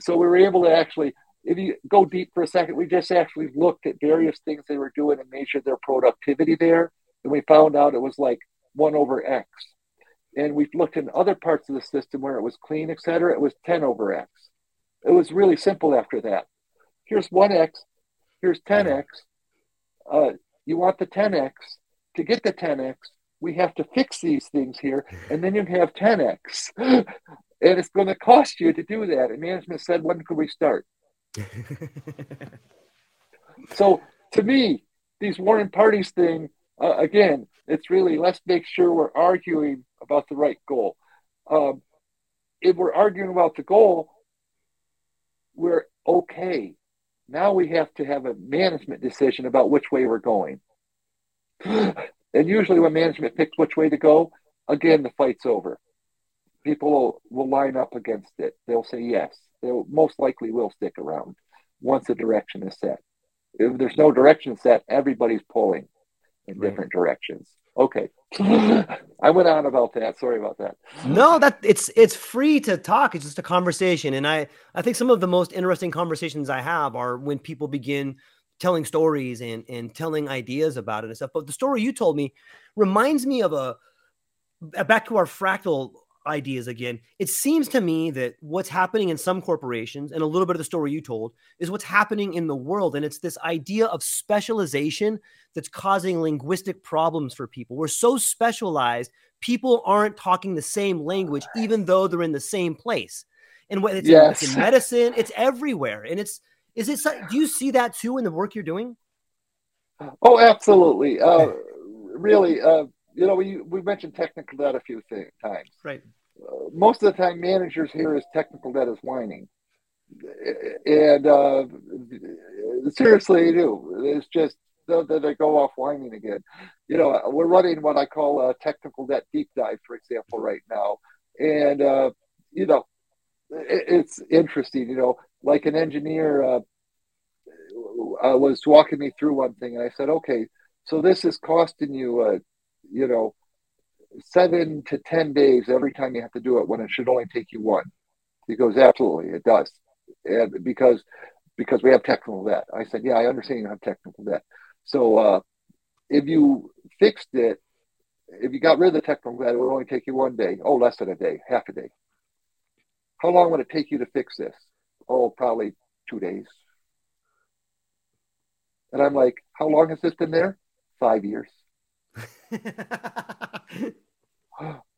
So we were able to actually, if you go deep for a second, we just actually looked at various things they were doing and measured their productivity there. And we found out it was like 1/X. And we've looked in other parts of the system where it was clean, et cetera. It was 10/X. It was really simple after that. Here's 1X, here's 10X. You want the 10X. To get the 10X, we have to fix these things here, and then you have 10X. And it's going to cost you to do that. And management said, when could we start? So to me, these warring parties thing, again, it's really, let's make sure we're arguing about the right goal. If we're arguing about the goal, we're okay. Now we have to have a management decision about which way we're going. And usually when management picks which way to go, again, the fight's over. People will line up against it. They'll say yes. They'll most likely will stick around once the direction is set. If there's no direction set, everybody's pulling in different directions. Okay. I went on about that. Sorry about that. No, that it's free to talk. It's just a conversation. And I think some of the most interesting conversations I have are when people begin telling stories and telling ideas about it and stuff. But the story you told me reminds me of back to our fractal ideas again. It seems to me that what's happening in some corporations, and a little bit of the story you told, is what's happening in the world. And it's this idea of specialization that's causing linguistic problems for people. We're so specialized, people aren't talking the same language, even though they're in the same place. And whether it's, it's in medicine, it's everywhere. And do you see that too in the work you're doing? Oh, absolutely. Really, you know, we mentioned technical debt a few times. Right. Most of the time, managers hear is technical debt is whining. And seriously, they do. It's just that they go off whining again. You know, we're running what I call a technical debt deep dive, for example, right now. And, you know, it's interesting, you know, like an engineer was walking me through one thing. And I said, okay, so this is costing you you know, 7 to 10 days every time you have to do it when it should only take you one. He goes, absolutely, it does. And because we have technical debt. I said, yeah, I understand you have technical debt. So if you fixed it, if you got rid of the technical debt, it would only take you 1 day. Oh, less than a day, half a day. How long would it take you to fix this? Oh, probably 2 days. And I'm like, how long has this been there? 5 years.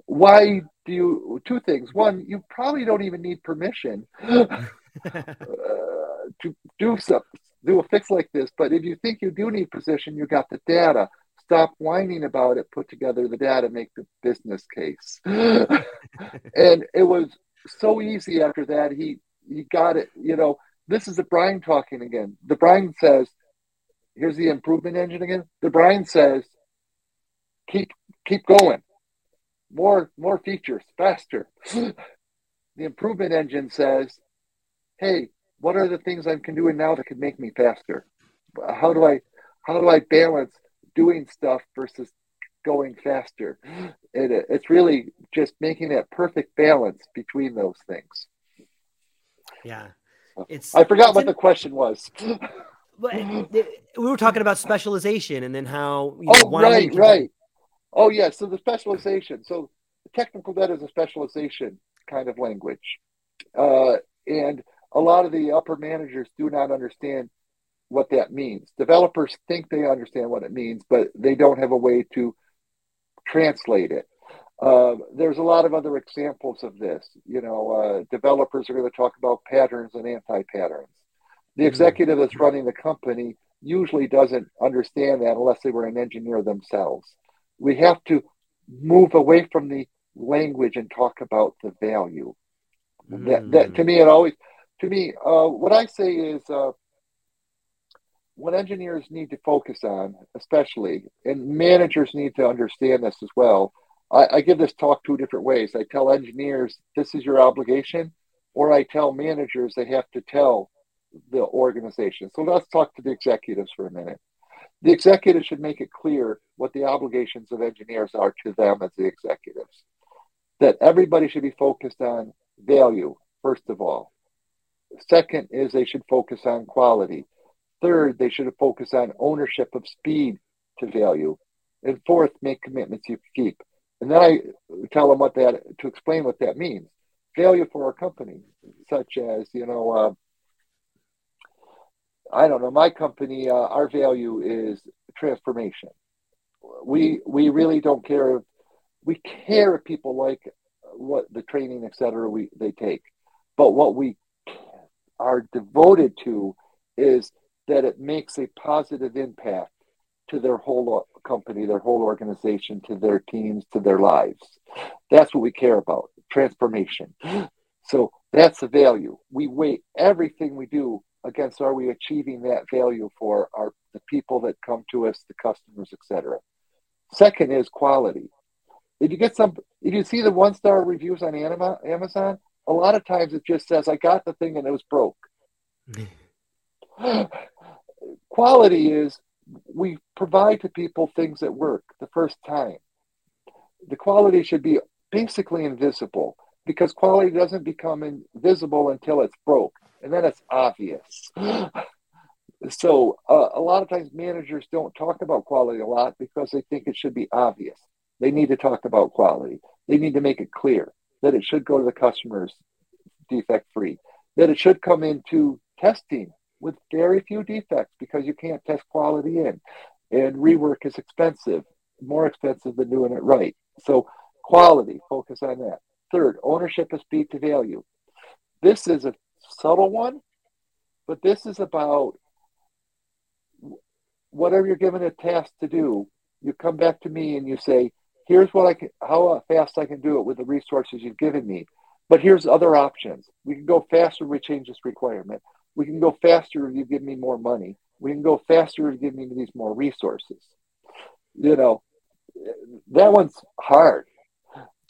Why do you two things? One, you probably don't even need permission to do a fix like this. But if you think you do need permission, you got the data. Stop whining about it. Put together the data. Make the business case. And it was so easy after that. He got it. You know, this is the Brian talking again. The Brian says, "Here's the improvement engine again." The Brian says, Keep going, more features, faster. The improvement engine says, "Hey, what are the things I can do now that can make me faster? How do I balance doing stuff versus going faster?" It's really just making that perfect balance between those things. Yeah, I forgot what the question was. But we were talking about specialization, and then how right. Oh, yeah, so the specialization. So technical debt is a specialization kind of language. And a lot of the upper managers do not understand what that means. Developers think they understand what it means, but they don't have a way to translate it. There's a lot of other examples of this. You know, developers are going to talk about patterns and anti-patterns. The executive that's running the company usually doesn't understand that unless they were an engineer themselves. We have to move away from the language and talk about the value. That to me, what I say is what engineers need to focus on, especially, and managers need to understand this as well. I give this talk two different ways. I tell engineers, this is your obligation, or I tell managers they have to tell the organization. So let's talk to the executives for a minute. The executives should make it clear what the obligations of engineers are to them as the executives. That everybody should be focused on value, first of all. Second is they should focus on quality. Third, they should focus on ownership of speed to value. And fourth, make commitments you keep. And then I tell them to explain what that means. Value for our company, such as, you know, I don't know, my company, our value is transformation. We really don't care. We care if people like what the training, et cetera, they take. But what we are devoted to is that it makes a positive impact to their whole company, their whole organization, to their teams, to their lives. That's what we care about, transformation. So that's the value. We weigh everything we do against are we achieving that value for the people that come to us, the customers, etc. Second is quality. If you see the 1-star reviews on Amazon, a lot of times it just says, I got the thing and it was broke. Quality is we provide to people things that work the first time. The quality should be basically invisible, because quality doesn't become invisible until it's broke. And then it's obvious. So a lot of times managers don't talk about quality a lot because they think it should be obvious. They need to talk about quality. They need to make it clear that it should go to the customers defect-free, that it should come into testing with very few defects because you can't test quality in. And rework is expensive, more expensive than doing it right. So quality, focus on that. Third, ownership of speed to value. This is a subtle one, but this is about whatever you're given a task to do, you come back to me and you say, here's what how fast I can do it with the resources you've given me, but here's other options. We can go faster if we change this requirement. We can go faster if you give me more money. We can go faster if you give me these more resources. You know, that one's hard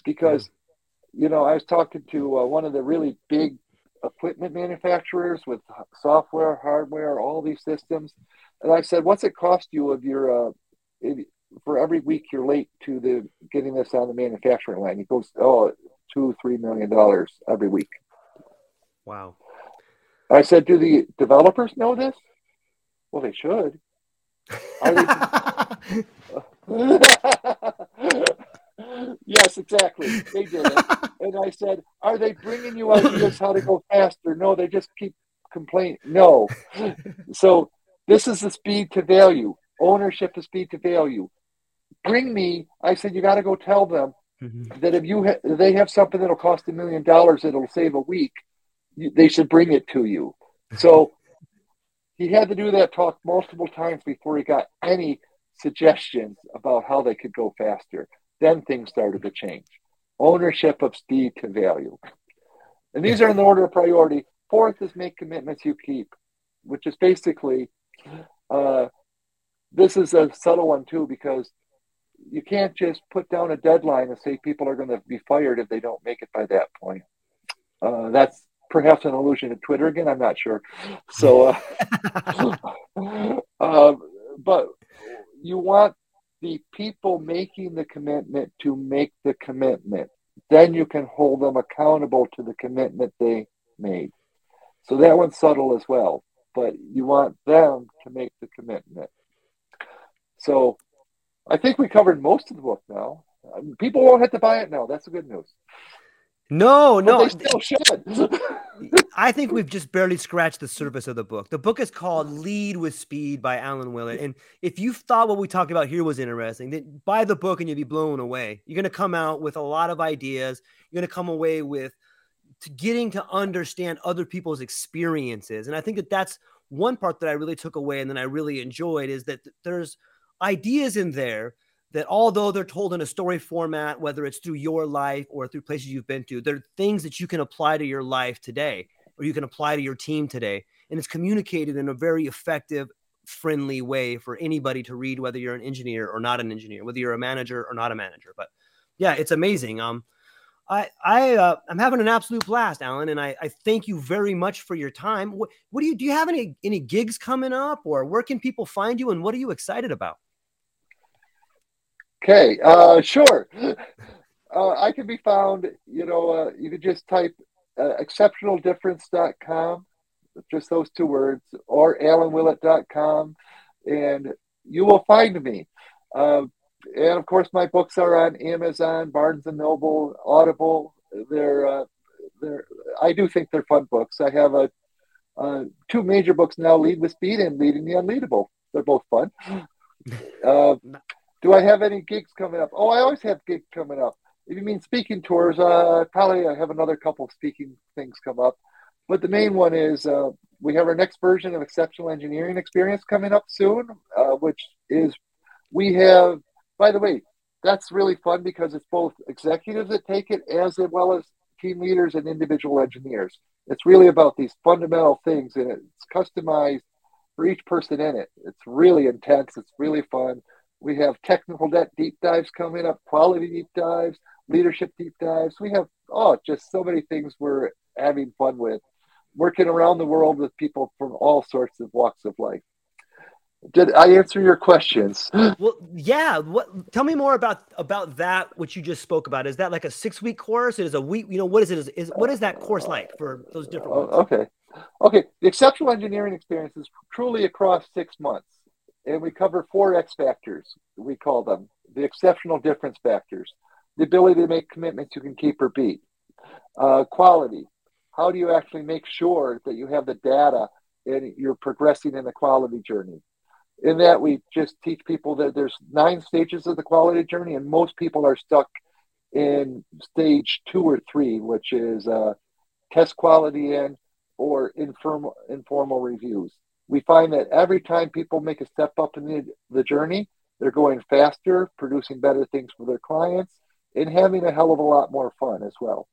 because, you know, I was talking to one of the really big equipment manufacturers with software, hardware, all these systems. And I said, what's it cost you of your, for every week you're late to the getting this on the manufacturing line? He goes, oh, $2-3 million every week. Wow. I said, do the developers know this? Well, they should. Yes, exactly. They did it. And I said, are they bringing you ideas how to go faster? No, they just keep complaining. No. So this is the speed to value. Ownership is speed to value. Bring me, I said, you got to go tell them that if you they have something that'll cost $1 million, it'll save a week, they should bring it to you. So he had to do that talk multiple times before he got any suggestions about how they could go faster. Then things started to change. Ownership of speed to value. And these are in the order of priority. Fourth is make commitments you keep, which is basically... this is a subtle one, too, because you can't just put down a deadline and say people are going to be fired if they don't make it by that point. That's perhaps an allusion to Twitter again. I'm not sure. So, but you want the people making the commitment to make the commitment. Then you can hold them accountable to the commitment they made. So that one's subtle as well, but you want them to make the commitment. So I think we covered most of the book now. People won't have to buy it now. That's the good news. No. But they still should. I think we've just barely scratched the surface of the book. The book is called Lead with Speed by Alan Willett. And if you thought what we talked about here was interesting, then buy the book and you'll be blown away. You're going to come out with a lot of ideas. You're going to come away with getting to understand other people's experiences. And I think that that's one part that I really took away and then I really enjoyed is that there's ideas in there that although they're told in a story format, whether it's through your life or through places you've been to, they're things that you can apply to your life today or you can apply to your team today. And it's communicated in a very effective, friendly way for anybody to read, whether you're an engineer or not an engineer, whether you're a manager or not a manager. But yeah, it's amazing. I'm having an absolute blast, Alan, and I thank you very much for your time. What do you have any gigs coming up, or where can people find you, and what are you excited about? Okay, sure. I can be found, you can just type ExceptionalDifference.com, just those two words, or AlanWillett.com, and you will find me. And of course, my books are on Amazon, Barnes and Noble, Audible. I do think they're fun books. I have two major books now: Lead with Speed and Leading the Unleadable. They're both fun. Do I have any gigs coming up? Oh, I always have gigs coming up. If you mean speaking tours, probably I have another couple of speaking things come up. But the main one is we have our next version of Exceptional Engineering Experience coming up soon, which is we have. By the way, that's really fun because it's both executives that take it as well as team leaders and individual engineers. It's really about these fundamental things, and it's customized for each person in it. It's really intense. It's really fun. We have technical debt deep dives coming up, quality deep dives, leadership deep dives. We have just so many things we're having fun with, working around the world with people from all sorts of walks of life. Did I answer your questions? Well, yeah. Tell me more about that, which you just spoke about. Is that like a 6-week course? It is a week. You know, what is it? What is that course like for those different ones? Okay. The Exceptional Engineering Experience is truly across 6 months. And we cover 4 X factors, we call them. The exceptional difference factors. The ability to make commitments you can keep or beat. Quality. How do you actually make sure that you have the data and you're progressing in the quality journey? In that, we just teach people that there's 9 stages of the quality journey, and most people are stuck in stage 2 or 3, which is test quality in or informal reviews. We find that every time people make a step up in the journey, they're going faster, producing better things for their clients, and having a hell of a lot more fun as well.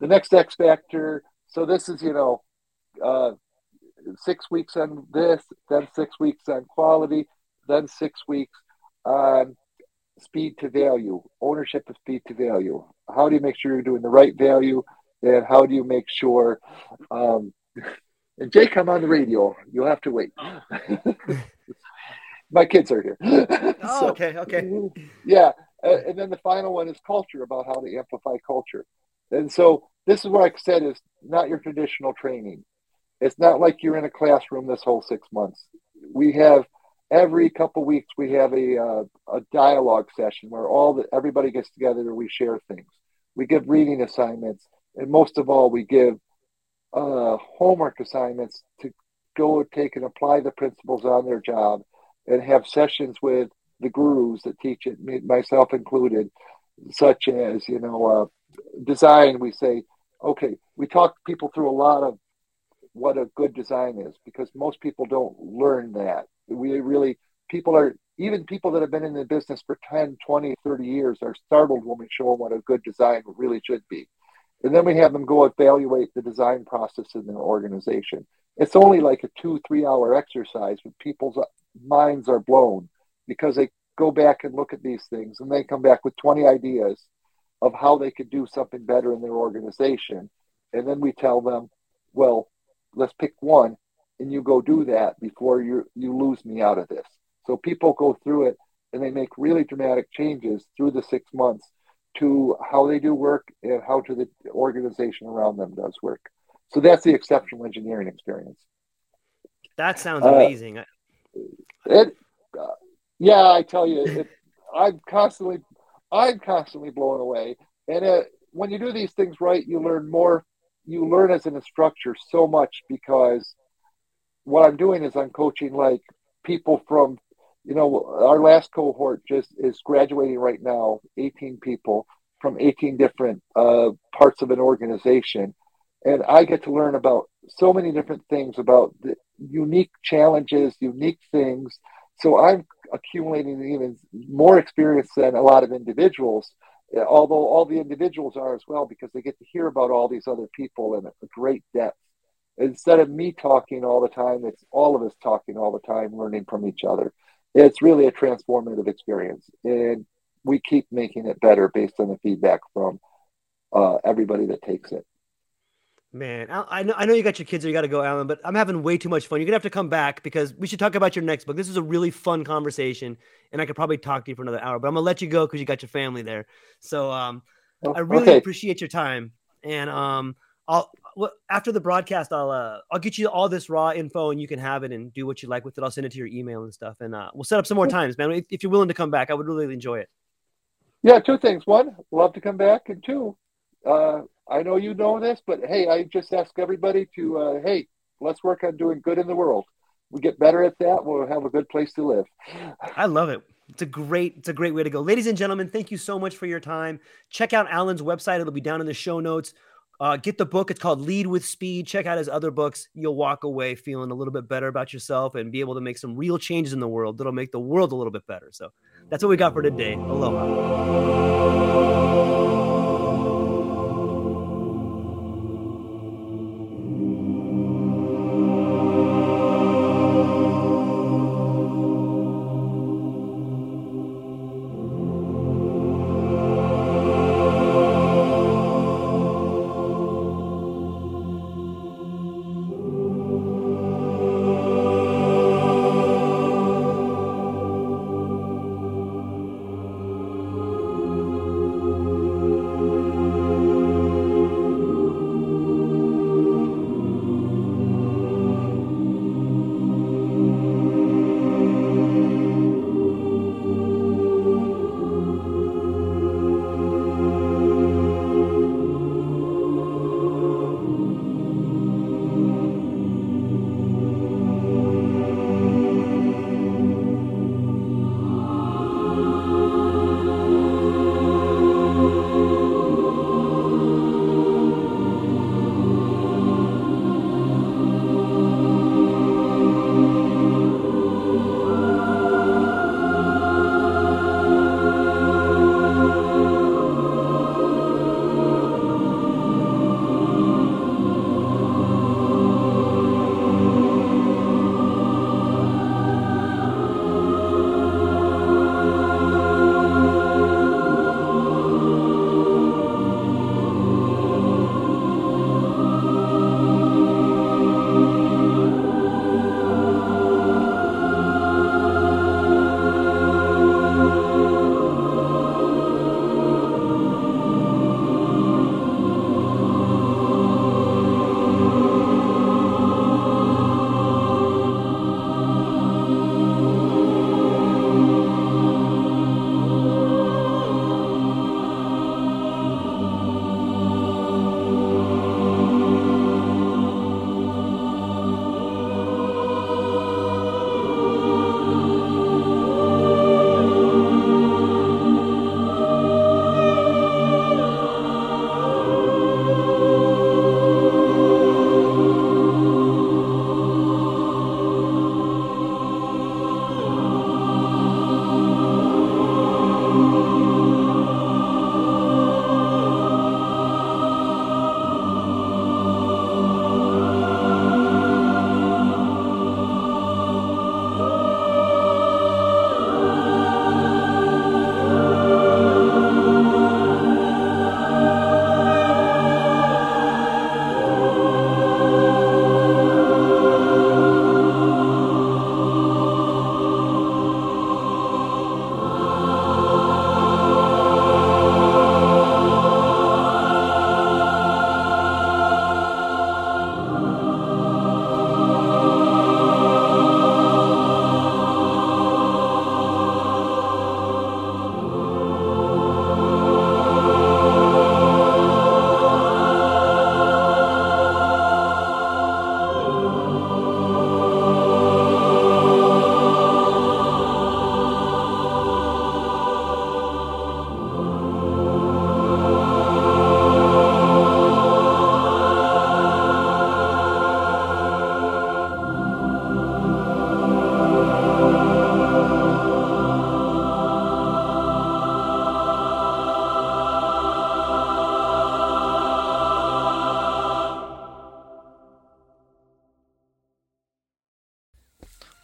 The next X factor, so this is, 6 weeks on this, then 6 weeks on quality, then 6 weeks on speed to value, ownership of speed to value. How do you make sure you're doing the right value, and how do you make sure and Jake, I'm on the radio. You'll have to wait. My kids are here. Okay. Yeah. And then the final one is culture, about how to amplify culture. And so this is what I said is not your traditional training. It's not like you're in a classroom this whole 6 months. We have every couple weeks we have a dialogue session where everybody gets together and we share things. We give reading assignments, and most of all, we give homework assignments to go take and apply the principles on their job, and have sessions with the gurus that teach it, myself included, such as design. We say, okay, we talk people through a lot of what a good design is, because most people don't learn that. Even people that have been in the business for 10, 20, 30 years are startled when we show them what a good design really should be. And then we have them go evaluate the design process in their organization. It's only like a 2-3 hour exercise, but people's minds are blown because they go back and look at these things, and they come back with 20 ideas of how they could do something better in their organization. And then we tell them, well, let's pick one and you go do that before you lose me out of this. So people go through it and they make really dramatic changes through the 6 months to how they do work and how to the organization around them does work. So that's the Exceptional Engineering Experience. That sounds amazing. I tell you, I'm constantly blown away. And when you do these things right, you learn more. You learn as an instructor so much, because what I'm doing is I'm coaching like people from our last cohort just is graduating right now, 18 people from 18 different parts of an organization. And I get to learn about so many different things, about the unique challenges, unique things. So I'm accumulating even more experience than a lot of individuals, although all the individuals are as well, because they get to hear about all these other people in a great depth. Instead of me talking all the time, it's all of us talking all the time, learning from each other. It's really a transformative experience, and we keep making it better based on the feedback from everybody that takes it. Man, I know you got your kids or you got to go, Alan, but I'm having way too much fun. You're going to have to come back, because we should talk about your next book. This is a really fun conversation, and I could probably talk to you for another hour, but I'm going to let you go because you got your family there. So I really appreciate your time. And after the broadcast, I'll get you all this raw info, and you can have it and do what you like with it. I'll send it to your email and stuff, and we'll set up some more times, man. If you're willing to come back, I would really enjoy it. Yeah, 2 things. 1, love to come back, and 2, I know you know this, but hey, I just ask everybody to let's work on doing good in the world. We get better at that, we'll have a good place to live. I love it. It's a great way to go. Ladies and gentlemen, thank you so much for your time. Check out Alan's website; it'll be down in the show notes. Get the book. It's called Lead with Speed. Check out his other books. You'll walk away feeling a little bit better about yourself and be able to make some real changes in the world that'll make the world a little bit better. So that's what we got for today. Aloha.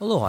Aloha,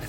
I